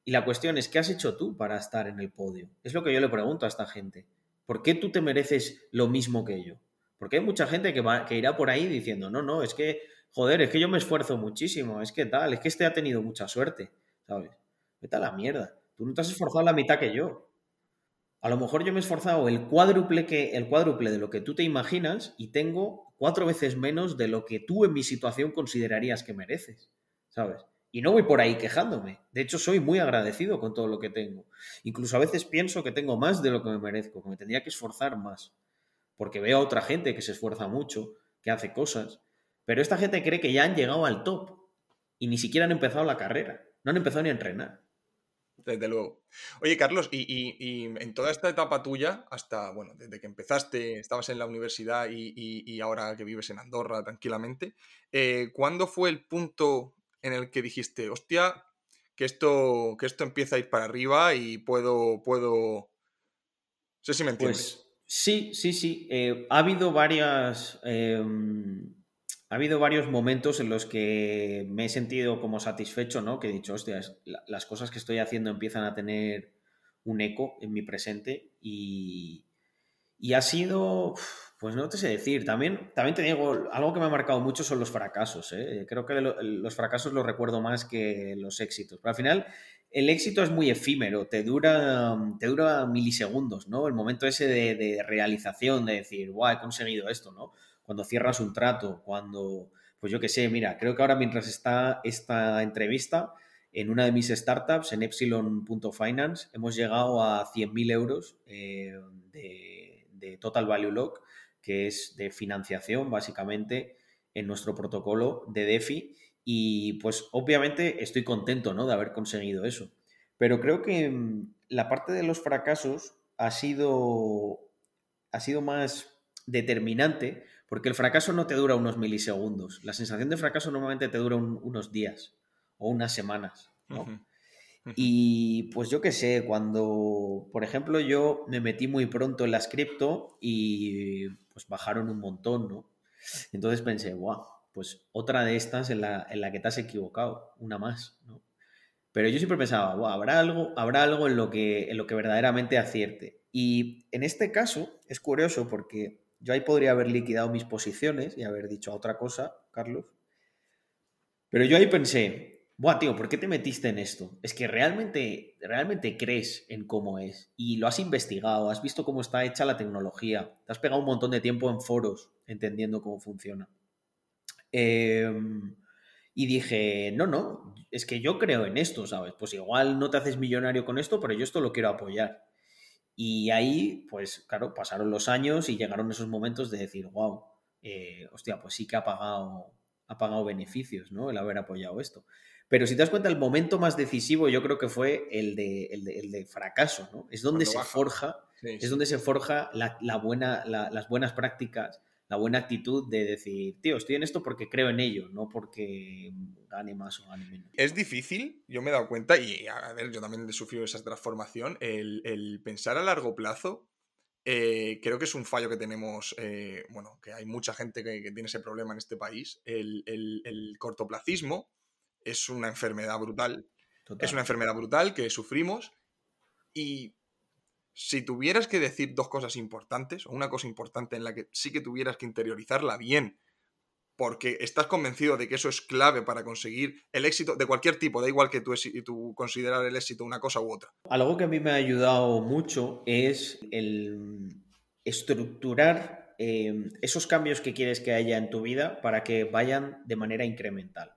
Y la cuestión es, ¿qué has hecho tú para estar en el podio? Es lo que yo le pregunto a esta gente. ¿Por qué tú te mereces lo mismo que yo? Porque hay mucha gente que irá por ahí diciendo, no, es que, joder, es que yo me esfuerzo muchísimo, es que tal, es que este ha tenido mucha suerte, ¿sabes? Vete a la mierda. Tú no te has esforzado la mitad que yo. A lo mejor yo me he esforzado el cuádruple de lo que tú te imaginas y tengo 4 veces menos de lo que tú en mi situación considerarías que mereces, ¿sabes? Y no voy por ahí quejándome. De hecho, soy muy agradecido con todo lo que tengo. Incluso a veces pienso que tengo más de lo que me merezco, que me tendría que esforzar más. Porque veo a otra gente que se esfuerza mucho, que hace cosas. Pero esta gente cree que ya han llegado al top y ni siquiera han empezado la carrera. No han empezado ni a entrenar. Desde luego. Oye, Carlos, y en toda esta etapa tuya, hasta, bueno, desde que empezaste, estabas en la universidad y ahora que vives en Andorra tranquilamente, ¿cuándo fue el punto en el que dijiste, hostia, que esto empieza a ir para arriba y puedo... No sé si me entiendes. Pues, sí. Ha habido varios momentos en los que me he sentido como satisfecho, ¿no? Que he dicho, hostia, las cosas que estoy haciendo empiezan a tener un eco en mi presente y ha sido... Pues no te sé decir. También te digo, algo que me ha marcado mucho son los fracasos, ¿eh? Creo que los fracasos los recuerdo más que los éxitos. Pero al final, el éxito es muy efímero, te dura milisegundos, ¿no? El momento ese de realización, de decir, guau, he conseguido esto, ¿no? Cuando cierras un trato, cuando... Pues yo qué sé, mira, creo que ahora mientras está esta entrevista, en una de mis startups, en Epsilon Finance, hemos llegado a 100.000 euros de Total Value Lock, que es de financiación, básicamente, en nuestro protocolo de DeFi. Y, pues, obviamente, estoy contento, ¿no?, de haber conseguido eso. Pero creo que la parte de los fracasos ha sido más determinante, porque el fracaso no te dura unos milisegundos. La sensación de fracaso normalmente te dura unos días o unas semanas, ¿no? Uh-huh. Y pues yo qué sé, cuando, por ejemplo, yo me metí muy pronto en las cripto y pues bajaron un montón, ¿no? Entonces pensé, guau, pues otra de estas en la que te has equivocado, una más, ¿no? Pero yo siempre pensaba, guau, habrá algo en lo que verdaderamente acierte. Y en este caso es curioso porque yo ahí podría haber liquidado mis posiciones y haber dicho otra cosa, Carlos. Pero yo ahí pensé... Buah, tío, ¿por qué te metiste en esto? Es que realmente crees en cómo es y lo has investigado, has visto cómo está hecha la tecnología, te has pegado un montón de tiempo en foros entendiendo cómo funciona. Y dije, no, es que yo creo en esto, ¿sabes? Pues igual no te haces millonario con esto, pero yo esto lo quiero apoyar. Y ahí, pues claro, pasaron los años y llegaron esos momentos de decir, wow, hostia, pues sí que ha pagado beneficios, ¿no? El haber apoyado esto. Pero si te das cuenta, el momento más decisivo yo creo que fue el de fracaso, ¿no? Es donde se forja las buenas prácticas, la buena actitud de decir, tío, estoy en esto porque creo en ello, no porque gane más o gane menos. Es difícil, yo me he dado cuenta, y a ver, yo también he sufrido esa transformación, el pensar a largo plazo. Creo que es un fallo que tenemos, bueno, que hay mucha gente que tiene ese problema en este país. El cortoplacismo es una enfermedad brutal. Total. Es una enfermedad brutal que sufrimos, y si tuvieras que decir dos cosas importantes, o una cosa importante en la que sí que tuvieras que interiorizarla bien, porque estás convencido de que eso es clave para conseguir el éxito de cualquier tipo, da igual que tú considerar el éxito una cosa u otra. Algo que a mí me ha ayudado mucho es el estructurar esos cambios que quieres que haya en tu vida para que vayan de manera incremental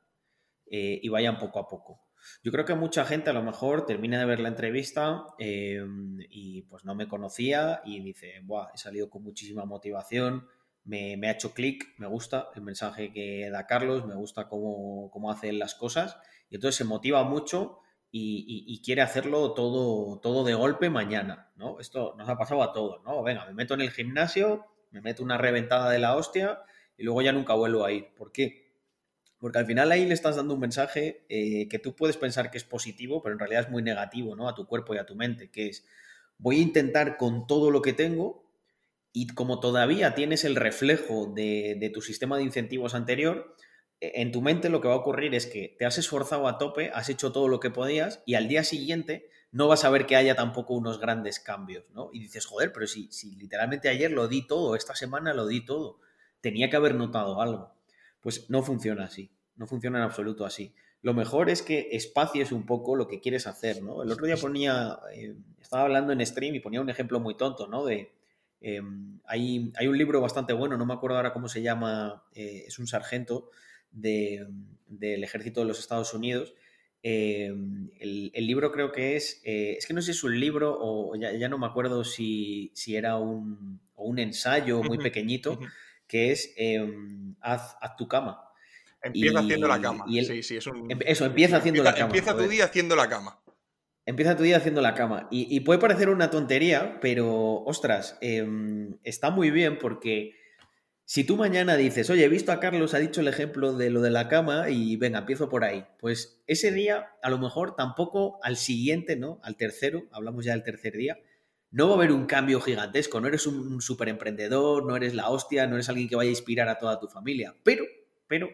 y vayan poco a poco. Yo creo que mucha gente a lo mejor termina de ver la entrevista y pues no me conocía y dice, buah, he salido con muchísima motivación, me ha hecho clic, me gusta el mensaje que da Carlos, me gusta cómo hace las cosas, y entonces se motiva mucho y quiere hacerlo todo de golpe mañana, ¿no? Esto nos ha pasado a todos, ¿no? Venga, me meto en el gimnasio, me meto una reventada de la hostia y luego ya nunca vuelvo a ir. ¿Por qué? Porque al final ahí le estás dando un mensaje que tú puedes pensar que es positivo, pero en realidad es muy negativo, ¿no? A tu cuerpo y a tu mente, que es, voy a intentar con todo lo que tengo, y como todavía tienes el reflejo de tu sistema de incentivos anterior, en tu mente lo que va a ocurrir es que te has esforzado a tope, has hecho todo lo que podías, y al día siguiente no vas a ver que haya tampoco unos grandes cambios, ¿no? Y dices, joder, pero si literalmente ayer lo di todo, esta semana lo di todo, tenía que haber notado algo. Pues no funciona así, no funciona en absoluto así. Lo mejor es que espacies un poco lo que quieres hacer, ¿no? El otro día estaba hablando en stream y ponía un ejemplo muy tonto, ¿no? De hay un libro bastante bueno, no me acuerdo ahora cómo se llama, es un sargento del ejército de los Estados Unidos. El libro creo que es que no sé si es un libro o ya no me acuerdo si era un ensayo muy pequeñito, que es haz tu cama. Empieza haciendo la cama. Sí, es un... Eso, empieza haciendo la cama. Empieza tu día haciendo la cama. Empieza tu día haciendo la cama. Y puede parecer una tontería, pero, ostras, está muy bien, porque si tú mañana dices, oye, he visto a Carlos, ha dicho el ejemplo de lo de la cama y venga, empiezo por ahí. Pues ese día, a lo mejor tampoco al siguiente, ¿no? Al tercero, hablamos ya del tercer día, no va a haber un cambio gigantesco, no eres un super emprendedor, no eres la hostia, no eres alguien que vaya a inspirar a toda tu familia, pero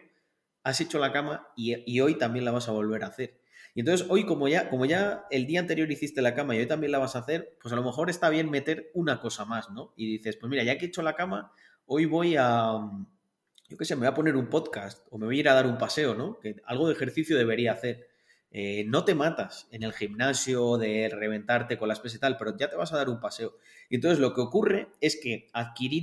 has hecho la cama y hoy también la vas a volver a hacer. Y entonces hoy, como ya el día anterior hiciste la cama y hoy también la vas a hacer, pues a lo mejor está bien meter una cosa más, ¿no? Y dices, pues mira, ya que he hecho la cama, hoy voy a, yo qué sé, me voy a poner un podcast o me voy a ir a dar un paseo, ¿no? Que algo de ejercicio debería hacer. No te matas en el gimnasio de reventarte con las pesas y tal, pero ya te vas a dar un paseo. Y entonces lo que ocurre es que adquirir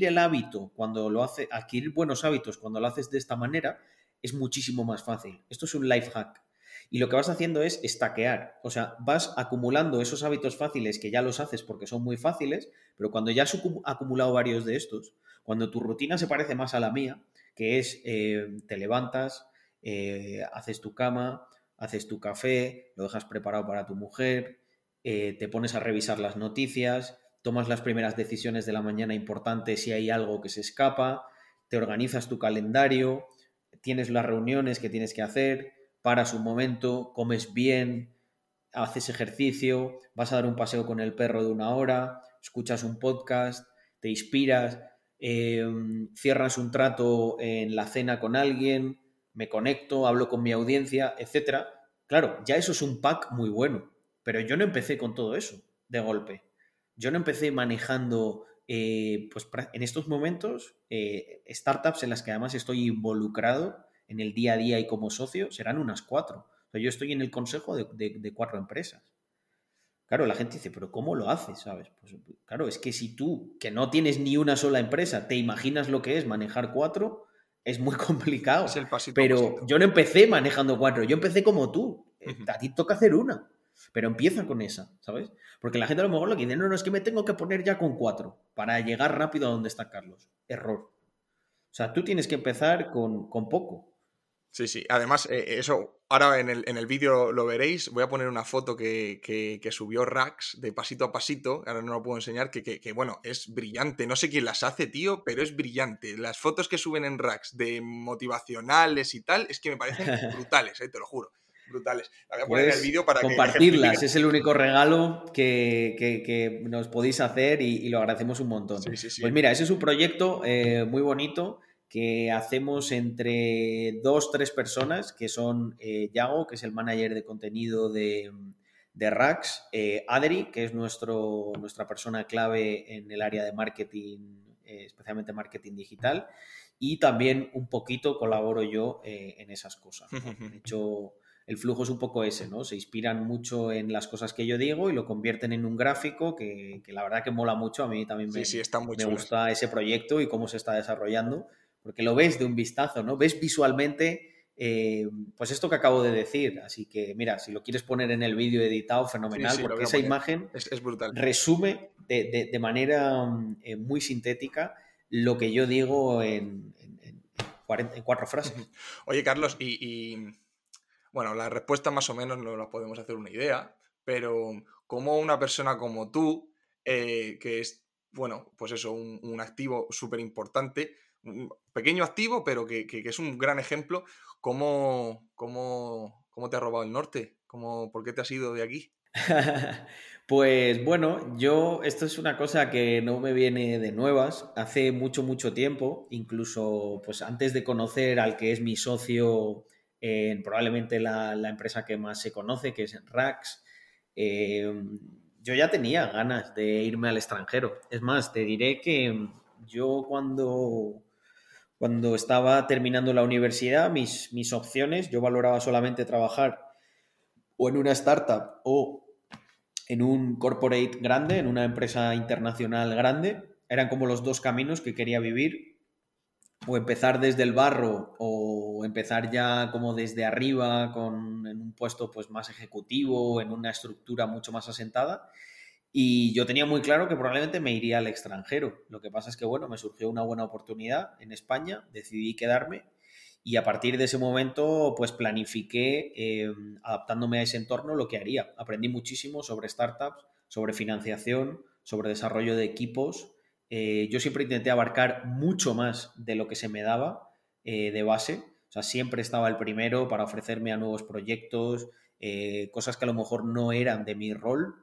buenos hábitos cuando lo haces de esta manera es muchísimo más fácil. Esto es un life hack. Y lo que vas haciendo es stackear. O sea, vas acumulando esos hábitos fáciles que ya los haces porque son muy fáciles, pero cuando ya has acumulado varios de estos, cuando tu rutina se parece más a la mía, que es te levantas, haces tu cama, haces tu café, lo dejas preparado para tu mujer, te pones a revisar las noticias, tomas las primeras decisiones de la mañana importantes si hay algo que se escapa, te organizas tu calendario, tienes las reuniones que tienes que hacer, paras un momento, comes bien, haces ejercicio, vas a dar un paseo con el perro de 1 hora, escuchas un podcast, te inspiras, cierras un trato en la cena con alguien, me conecto, hablo con mi audiencia, etcétera. Claro, ya eso es un pack muy bueno, pero yo no empecé con todo eso de golpe. Yo no empecé manejando, pues en estos momentos, startups en las que además estoy involucrado en el día a día y como socio, serán unas 4. O sea, yo estoy en el consejo de 4 empresas. Claro, la gente dice, pero ¿cómo lo haces? ¿Sabes? Pues, claro, es que si tú, que no tienes ni una sola empresa, te imaginas lo que es manejar 4... Es muy complicado, es el pasito, pero pasito. Yo no empecé manejando 4, yo empecé como tú. A ti toca hacer una, pero empieza con esa, ¿sabes? Porque la gente a lo mejor lo que dice, no, es que me tengo que poner ya con 4 para llegar rápido a donde está Carlos. Error. O sea, tú tienes que empezar con poco. Sí, sí. Además, eso, ahora en el vídeo lo veréis. Voy a poner una foto que subió Rax de pasito a pasito. Ahora no lo puedo enseñar, que bueno, es brillante. No sé quién las hace, tío, pero es brillante. Las fotos que suben en Rax de motivacionales y tal, es que me parecen brutales, te lo juro. Brutales. La voy a poner en el vídeo para compartirlas. Es el único regalo que nos podéis hacer y lo agradecemos un montón. Sí, sí, sí. Pues mira, ese es un proyecto muy bonito que hacemos entre 2-3 personas, que son Yago, que es el manager de contenido de Rax, Adri, que es nuestra persona clave en el área de marketing, especialmente marketing digital, y también un poquito colaboro yo en esas cosas, ¿no? De hecho, el flujo es un poco ese, ¿no? Se inspiran mucho en las cosas que yo digo y lo convierten en un gráfico que la verdad que mola mucho. A mí también me gusta ese proyecto y cómo se está desarrollando, porque lo ves de un vistazo, ¿no? Ves visualmente pues esto que acabo de decir. Así que, mira, si lo quieres poner en el vídeo editado, fenomenal, sí, porque esa imagen es brutal. Resume de manera muy sintética lo que yo digo en 4 frases. Oye, Carlos, y... Bueno, la respuesta más o menos no la podemos hacer una idea, pero como una persona como tú, que es, bueno, pues eso, un activo súper importante, un pequeño activo, pero que es un gran ejemplo, ¿cómo te ha robado el norte? ¿Por qué te has ido de aquí? Pues bueno, esto es una cosa que no me viene de nuevas. Hace mucho, mucho tiempo, incluso pues antes de conocer al que es mi socio, probablemente la empresa que más se conoce, que es Rax, yo ya tenía ganas de irme al extranjero. Es más, te diré que yo cuando estaba terminando la universidad, mis opciones, yo valoraba solamente trabajar o en una startup o en un corporate grande, en una empresa internacional grande. Eran como los dos caminos que quería vivir. O empezar desde el barro o empezar ya como desde arriba en un puesto pues más ejecutivo, en una estructura mucho más asentada. Y yo tenía muy claro que probablemente me iría al extranjero. Lo que pasa es que, bueno, me surgió una buena oportunidad en España, decidí quedarme y a partir de ese momento pues planifiqué, adaptándome a ese entorno, lo que haría. Aprendí muchísimo sobre startups, sobre financiación, sobre desarrollo de equipos. Yo siempre intenté abarcar mucho más de lo que se me daba de base. O sea, siempre estaba el primero para ofrecerme a nuevos proyectos, cosas que a lo mejor no eran de mi rol.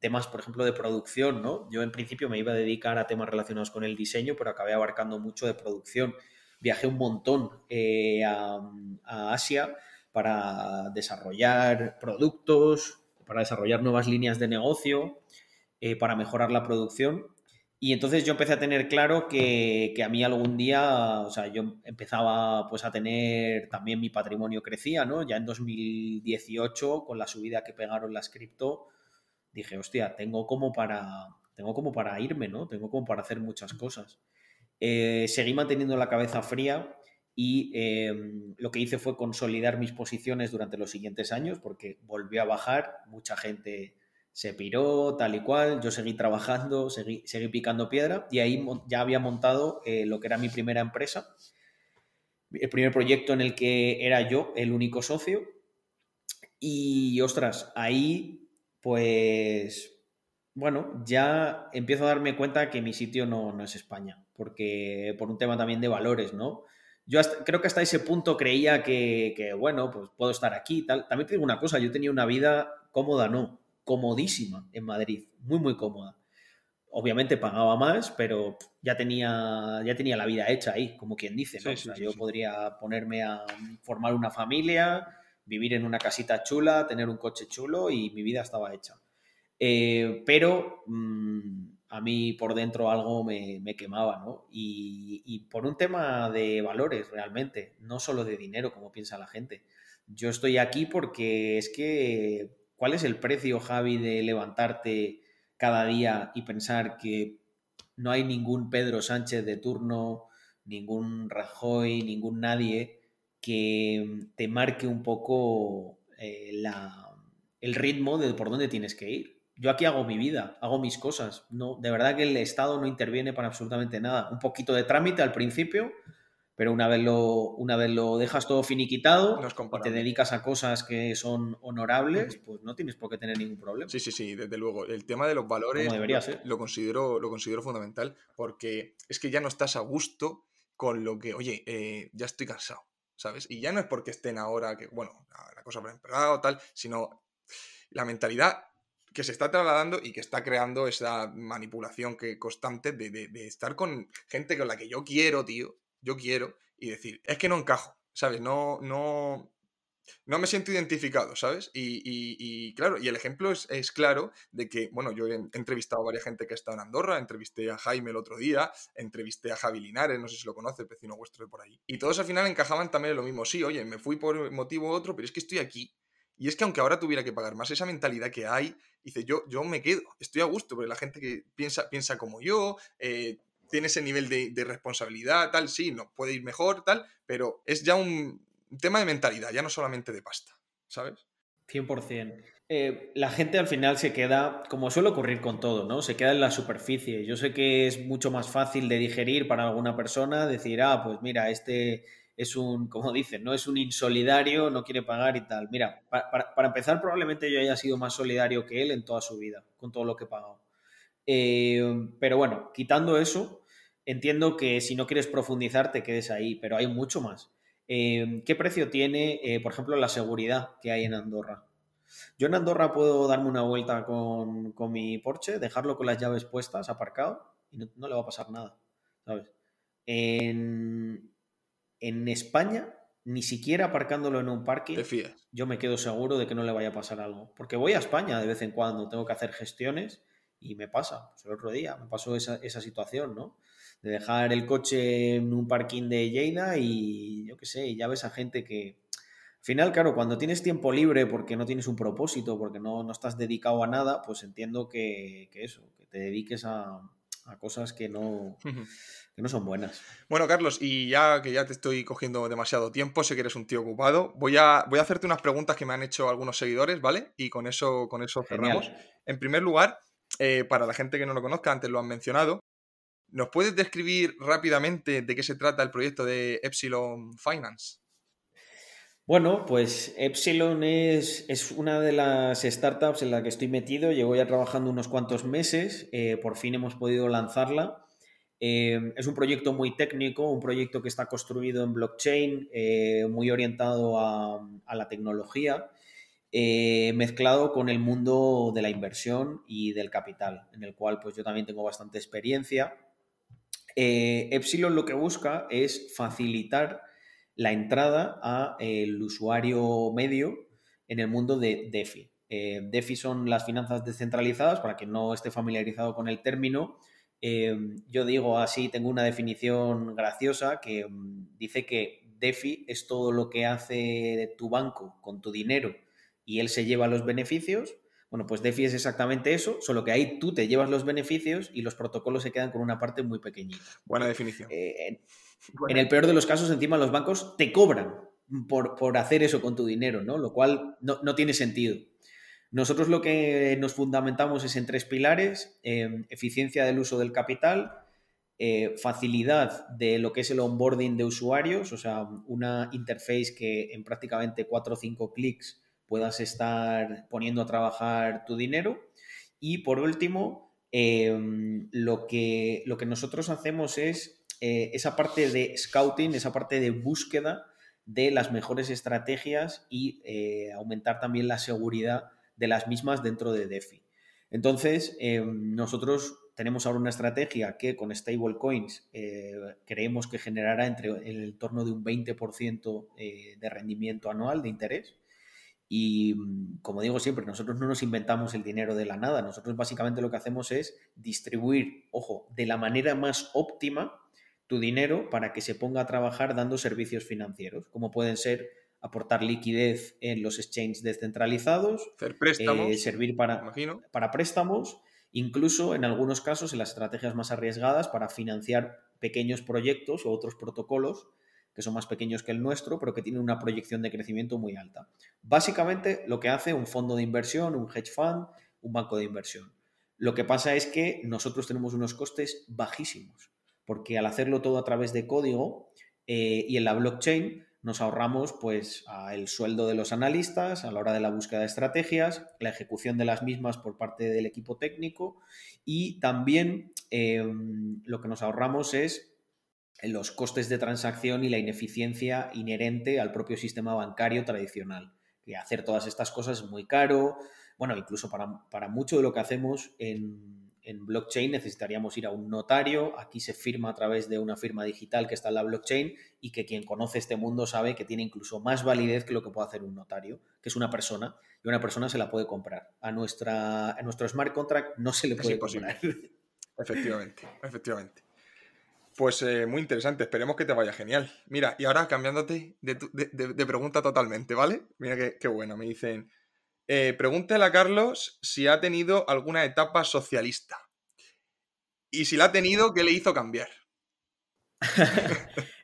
Temas, por ejemplo, de producción, ¿no? Yo en principio me iba a dedicar a temas relacionados con el diseño, pero acabé abarcando mucho de producción. Viajé un montón a Asia para desarrollar productos, para desarrollar nuevas líneas de negocio, para mejorar la producción. Y entonces yo empecé a tener claro que a mí algún día, o sea, yo empezaba pues a tener también mi patrimonio crecía, ¿no? Ya en 2018, con la subida que pegaron las cripto, dije, hostia, tengo como para irme, ¿no? Tengo como para hacer muchas cosas. Seguí manteniendo la cabeza fría y lo que hice fue consolidar mis posiciones durante los siguientes años porque volvió a bajar, mucha gente se piró, tal y cual. Yo seguí trabajando, seguí picando piedra y ahí ya había montado lo que era mi primera empresa, el primer proyecto en el que era yo el único socio. Y, ostras, ahí pues, bueno, ya empiezo a darme cuenta que mi sitio no es España, porque por un tema también de valores, ¿no? Yo creo que hasta ese punto creía que bueno, pues puedo estar aquí y tal. También te digo una cosa, yo tenía una vida cómoda, ¿no? Comodísima en Madrid, muy, muy cómoda. Obviamente pagaba más, pero ya tenía la vida hecha ahí, como quien dice, ¿no? Sí, sí, o sea, sí, yo podría ponerme a formar una familia, vivir en una casita chula, tener un coche chulo y mi vida estaba hecha. Pero a mí por dentro algo me quemaba, ¿no? Y por un tema de valores realmente, no solo de dinero, como piensa la gente. Yo estoy aquí porque es que... ¿Cuál es el precio, Javi, de levantarte cada día y pensar que no hay ningún Pedro Sánchez de turno, ningún Rajoy, ningún nadie que te marque un poco el ritmo de por dónde tienes que ir? Yo aquí hago mi vida, hago mis cosas. No, de verdad que el Estado no interviene para absolutamente nada. Un poquito de trámite al principio, pero una vez lo dejas todo finiquitado y te dedicas a cosas que son honorables, pues no tienes por qué tener ningún problema. Sí, sí, sí, desde luego. El tema de los valores lo considero fundamental, porque es que ya no estás a gusto con lo que, oye, ya estoy cansado, ¿sabes? Y ya no es porque estén ahora, que bueno, la cosa habrá empeorado o tal, sino la mentalidad que se está trasladando y que está creando esa manipulación que constante de estar con gente con la que yo quiero, tío, yo quiero, y decir, es que no encajo, ¿sabes? No me siento identificado, ¿sabes? Y claro, y el ejemplo es claro de que, bueno, yo he entrevistado a varias gente que ha estado en Andorra, entrevisté a Jaime el otro día, entrevisté a Javi Linares, no sé si lo conoce, el vecino vuestro de por ahí, y todos al final encajaban también en lo mismo, sí, oye, me fui por motivo u otro, pero es que estoy aquí. Y es que aunque ahora tuviera que pagar más, esa mentalidad que hay, dice, yo me quedo, estoy a gusto, porque la gente que piensa como yo, tiene ese nivel de responsabilidad, tal, sí, no puede ir mejor, tal, pero es ya un tema de mentalidad, ya no solamente de pasta, ¿sabes? 100%. La gente al final se queda, como suele ocurrir con todo, ¿no? Se queda en la superficie. Yo sé que es mucho más fácil de digerir para alguna persona, decir, ah, pues mira, este es un, como dicen, ¿no? Es un insolidario, no quiere pagar y tal. Mira, para empezar, probablemente yo haya sido más solidario que él en toda su vida, con todo lo que he pagado. Pero bueno, quitando eso, entiendo que si no quieres profundizar te quedes ahí, pero hay mucho más. ¿Qué precio tiene, por ejemplo, la seguridad que hay en Andorra? Yo en Andorra puedo darme una vuelta con mi Porsche, dejarlo con las llaves puestas, aparcado, y no le va a pasar nada, ¿sabes? En España, ni siquiera aparcándolo en un parking, te fías. Yo me quedo seguro de que no le vaya a pasar algo. Porque voy a España de vez en cuando, tengo que hacer gestiones y me pasa. Pues el otro día me pasó esa situación, ¿no? De dejar el coche en un parking de Lleida y yo qué sé, y ya ves a gente que... Al final, claro, cuando tienes tiempo libre porque no tienes un propósito, porque no estás dedicado a nada, pues entiendo que eso, que te dediques a cosas que no son buenas. Bueno, Carlos, y ya que ya te estoy cogiendo demasiado tiempo, sé que eres un tío ocupado, voy a hacerte unas preguntas que me han hecho algunos seguidores, ¿vale? Y con eso cerramos. En primer lugar, para la gente que no lo conozca, antes lo han mencionado, ¿nos puedes describir rápidamente de qué se trata el proyecto de Epsilon Finance? Bueno, pues Epsilon es una de las startups en la que estoy metido. Llevo ya trabajando unos cuantos meses. Por fin hemos podido lanzarla. Es un proyecto muy técnico, un proyecto que está construido en blockchain, muy orientado a la tecnología, mezclado con el mundo de la inversión y del capital, en el cual pues yo también tengo bastante experiencia. Epsilon lo que busca es facilitar la entrada al usuario medio en el mundo de DeFi. DeFi son las finanzas descentralizadas, para quien no esté familiarizado con el término. Yo digo así, tengo una definición graciosa que dice que DeFi es todo lo que hace tu banco con tu dinero y él se lleva los beneficios. Bueno, pues DeFi es exactamente eso, solo que ahí tú te llevas los beneficios y los protocolos se quedan con una parte muy pequeñita. Buena definición. En el peor de los casos, encima los bancos te cobran por hacer eso con tu dinero, ¿no? Lo cual no tiene sentido. Nosotros lo que nos fundamentamos es en tres pilares: eficiencia del uso del capital, facilidad de lo que es el onboarding de usuarios, o sea, una interface que en prácticamente 4 o 5 clics puedas estar poniendo a trabajar tu dinero. Y por último, lo que nosotros hacemos es esa parte de scouting, esa parte de búsqueda de las mejores estrategias y aumentar también la seguridad de las mismas dentro de DeFi. Entonces, nosotros tenemos ahora una estrategia que con stablecoins creemos que generará en el torno de un 20% de rendimiento anual de interés. Y como digo siempre, nosotros no nos inventamos el dinero de la nada. Nosotros básicamente lo que hacemos es distribuir, ojo, de la manera más óptima tu dinero para que se ponga a trabajar dando servicios financieros, como pueden ser aportar liquidez en los exchanges descentralizados, hacer préstamos, servir para préstamos, incluso en algunos casos en las estrategias más arriesgadas para financiar pequeños proyectos o otros protocolos que son más pequeños que el nuestro, pero que tienen una proyección de crecimiento muy alta. Básicamente lo que hace un fondo de inversión, un hedge fund, un banco de inversión. Lo que pasa es que nosotros tenemos unos costes bajísimos, porque al hacerlo todo a través de código, Y en la blockchain nos ahorramos pues el sueldo de los analistas a la hora de la búsqueda de estrategias, la ejecución de las mismas por parte del equipo técnico y también lo que nos ahorramos es los costes de transacción y la ineficiencia inherente al propio sistema bancario tradicional. Que hacer todas estas cosas es muy caro. Bueno, incluso para mucho de lo que hacemos en blockchain necesitaríamos ir a un notario. Aquí se firma a través de una firma digital que está en la blockchain y que quien conoce este mundo sabe que tiene incluso más validez que lo que puede hacer un notario, que es una persona, y una persona se la puede comprar. A nuestro smart contract no se le puede comprar. Efectivamente. Pues muy interesante, esperemos que te vaya genial. Mira, y ahora cambiándote de pregunta totalmente, ¿vale? Mira qué bueno, me dicen, pregúntale a Carlos si ha tenido alguna etapa socialista. Y si la ha tenido, ¿qué le hizo cambiar?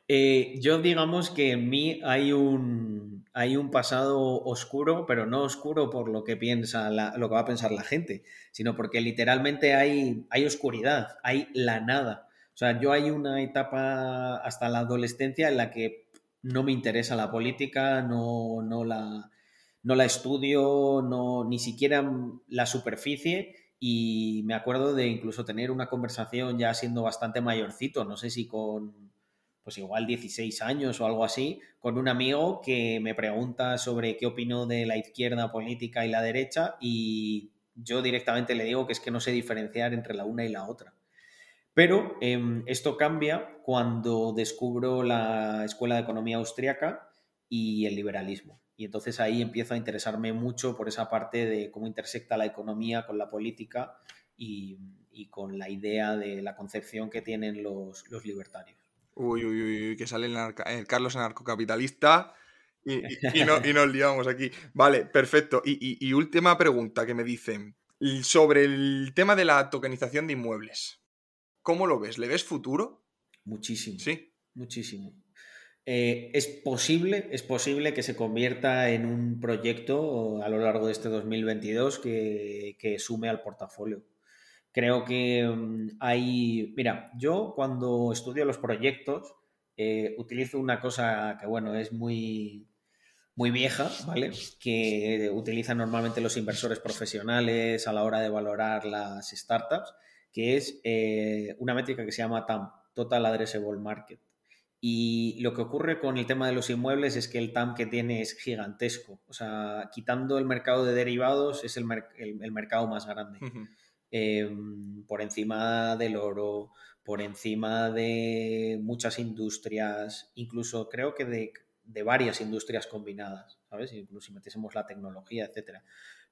Yo digamos que en mí hay un pasado oscuro, pero no oscuro por lo que piensa lo que va a pensar la gente, sino porque literalmente hay oscuridad, hay la nada. O sea, yo hay una etapa hasta la adolescencia en la que no me interesa la política, no la estudio, ni siquiera la superficie, y me acuerdo de incluso tener una conversación ya siendo bastante mayorcito, no sé si con, pues igual 16 años o algo así, con un amigo que me pregunta sobre qué opino de la izquierda política y la derecha, y yo directamente le digo que es que no sé diferenciar entre la una y la otra. Pero esto cambia cuando descubro la Escuela de Economía Austriaca y el liberalismo. Y entonces ahí empiezo a interesarme mucho por esa parte de cómo intersecta la economía con la política y con la idea de la concepción que tienen los libertarios. Uy, que sale el Carlos anarcocapitalista y nos liamos aquí. Vale, perfecto. Y última pregunta que me dicen sobre el tema de la tokenización de inmuebles. ¿Cómo lo ves? ¿Le ves futuro? Muchísimo. Sí. Muchísimo. Es posible que se convierta en un proyecto a lo largo de este 2022 que sume al portafolio. Creo que hay... Mira, yo cuando estudio los proyectos utilizo una cosa que, bueno, es muy... muy vieja, ¿vale? Que utilizan normalmente los inversores profesionales a la hora de valorar las startups, que es una métrica que se llama TAM, Total Addressable Market. Y lo que ocurre con el tema de los inmuebles es que el TAM que tiene es gigantesco. O sea, quitando el mercado de derivados, es el mercado más grande. Uh-huh. Por encima del oro, por encima de muchas industrias, incluso creo que de varias industrias combinadas, ¿sabes? Incluso si metiésemos la tecnología, etcétera.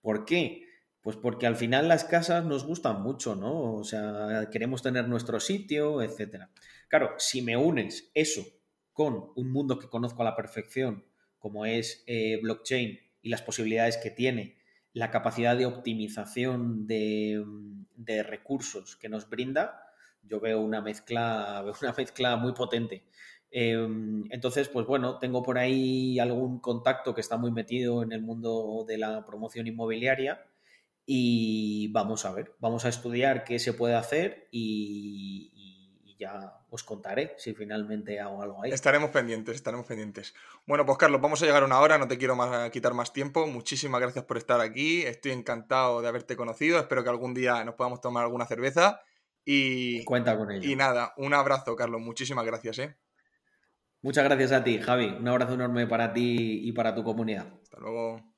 ¿Por qué? Pues porque al final las casas nos gustan mucho, ¿no? O sea, queremos tener nuestro sitio, etcétera. Claro, si me unes eso con un mundo que conozco a la perfección, como es blockchain y las posibilidades que tiene, la capacidad de optimización de recursos que nos brinda, yo veo una mezcla muy potente. Entonces, pues bueno, tengo por ahí algún contacto que está muy metido en el mundo de la promoción inmobiliaria. Y vamos a estudiar qué se puede hacer y ya os contaré si finalmente hago algo ahí. Estaremos pendientes. Bueno, pues Carlos, vamos a llegar a una hora, no te quiero quitar más tiempo. Muchísimas gracias por estar aquí, estoy encantado de haberte conocido, espero que algún día nos podamos tomar alguna cerveza y... Cuenta con ello. Y nada, un abrazo, Carlos, muchísimas gracias, ¿eh? Muchas gracias a ti, Javi, un abrazo enorme para ti y para tu comunidad. Hasta luego.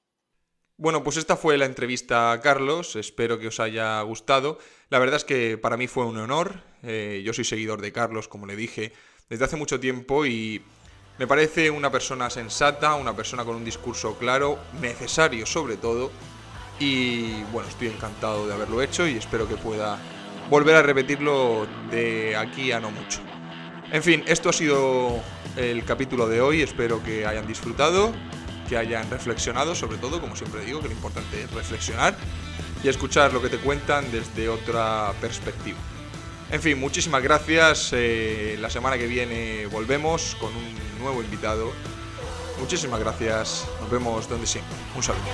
Bueno, pues esta fue la entrevista a Carlos, espero que os haya gustado. La verdad es que para mí fue un honor, yo soy seguidor de Carlos, como le dije, desde hace mucho tiempo y me parece una persona sensata, una persona con un discurso claro, necesario sobre todo, y bueno, estoy encantado de haberlo hecho y espero que pueda volver a repetirlo de aquí a no mucho. En fin, esto ha sido el capítulo de hoy, espero que hayan disfrutado, que hayan reflexionado, sobre todo, como siempre digo, que lo importante es reflexionar y escuchar lo que te cuentan desde otra perspectiva. En fin, muchísimas gracias. La semana que viene volvemos con un nuevo invitado. Muchísimas gracias. Nos vemos donde siempre. Un saludo.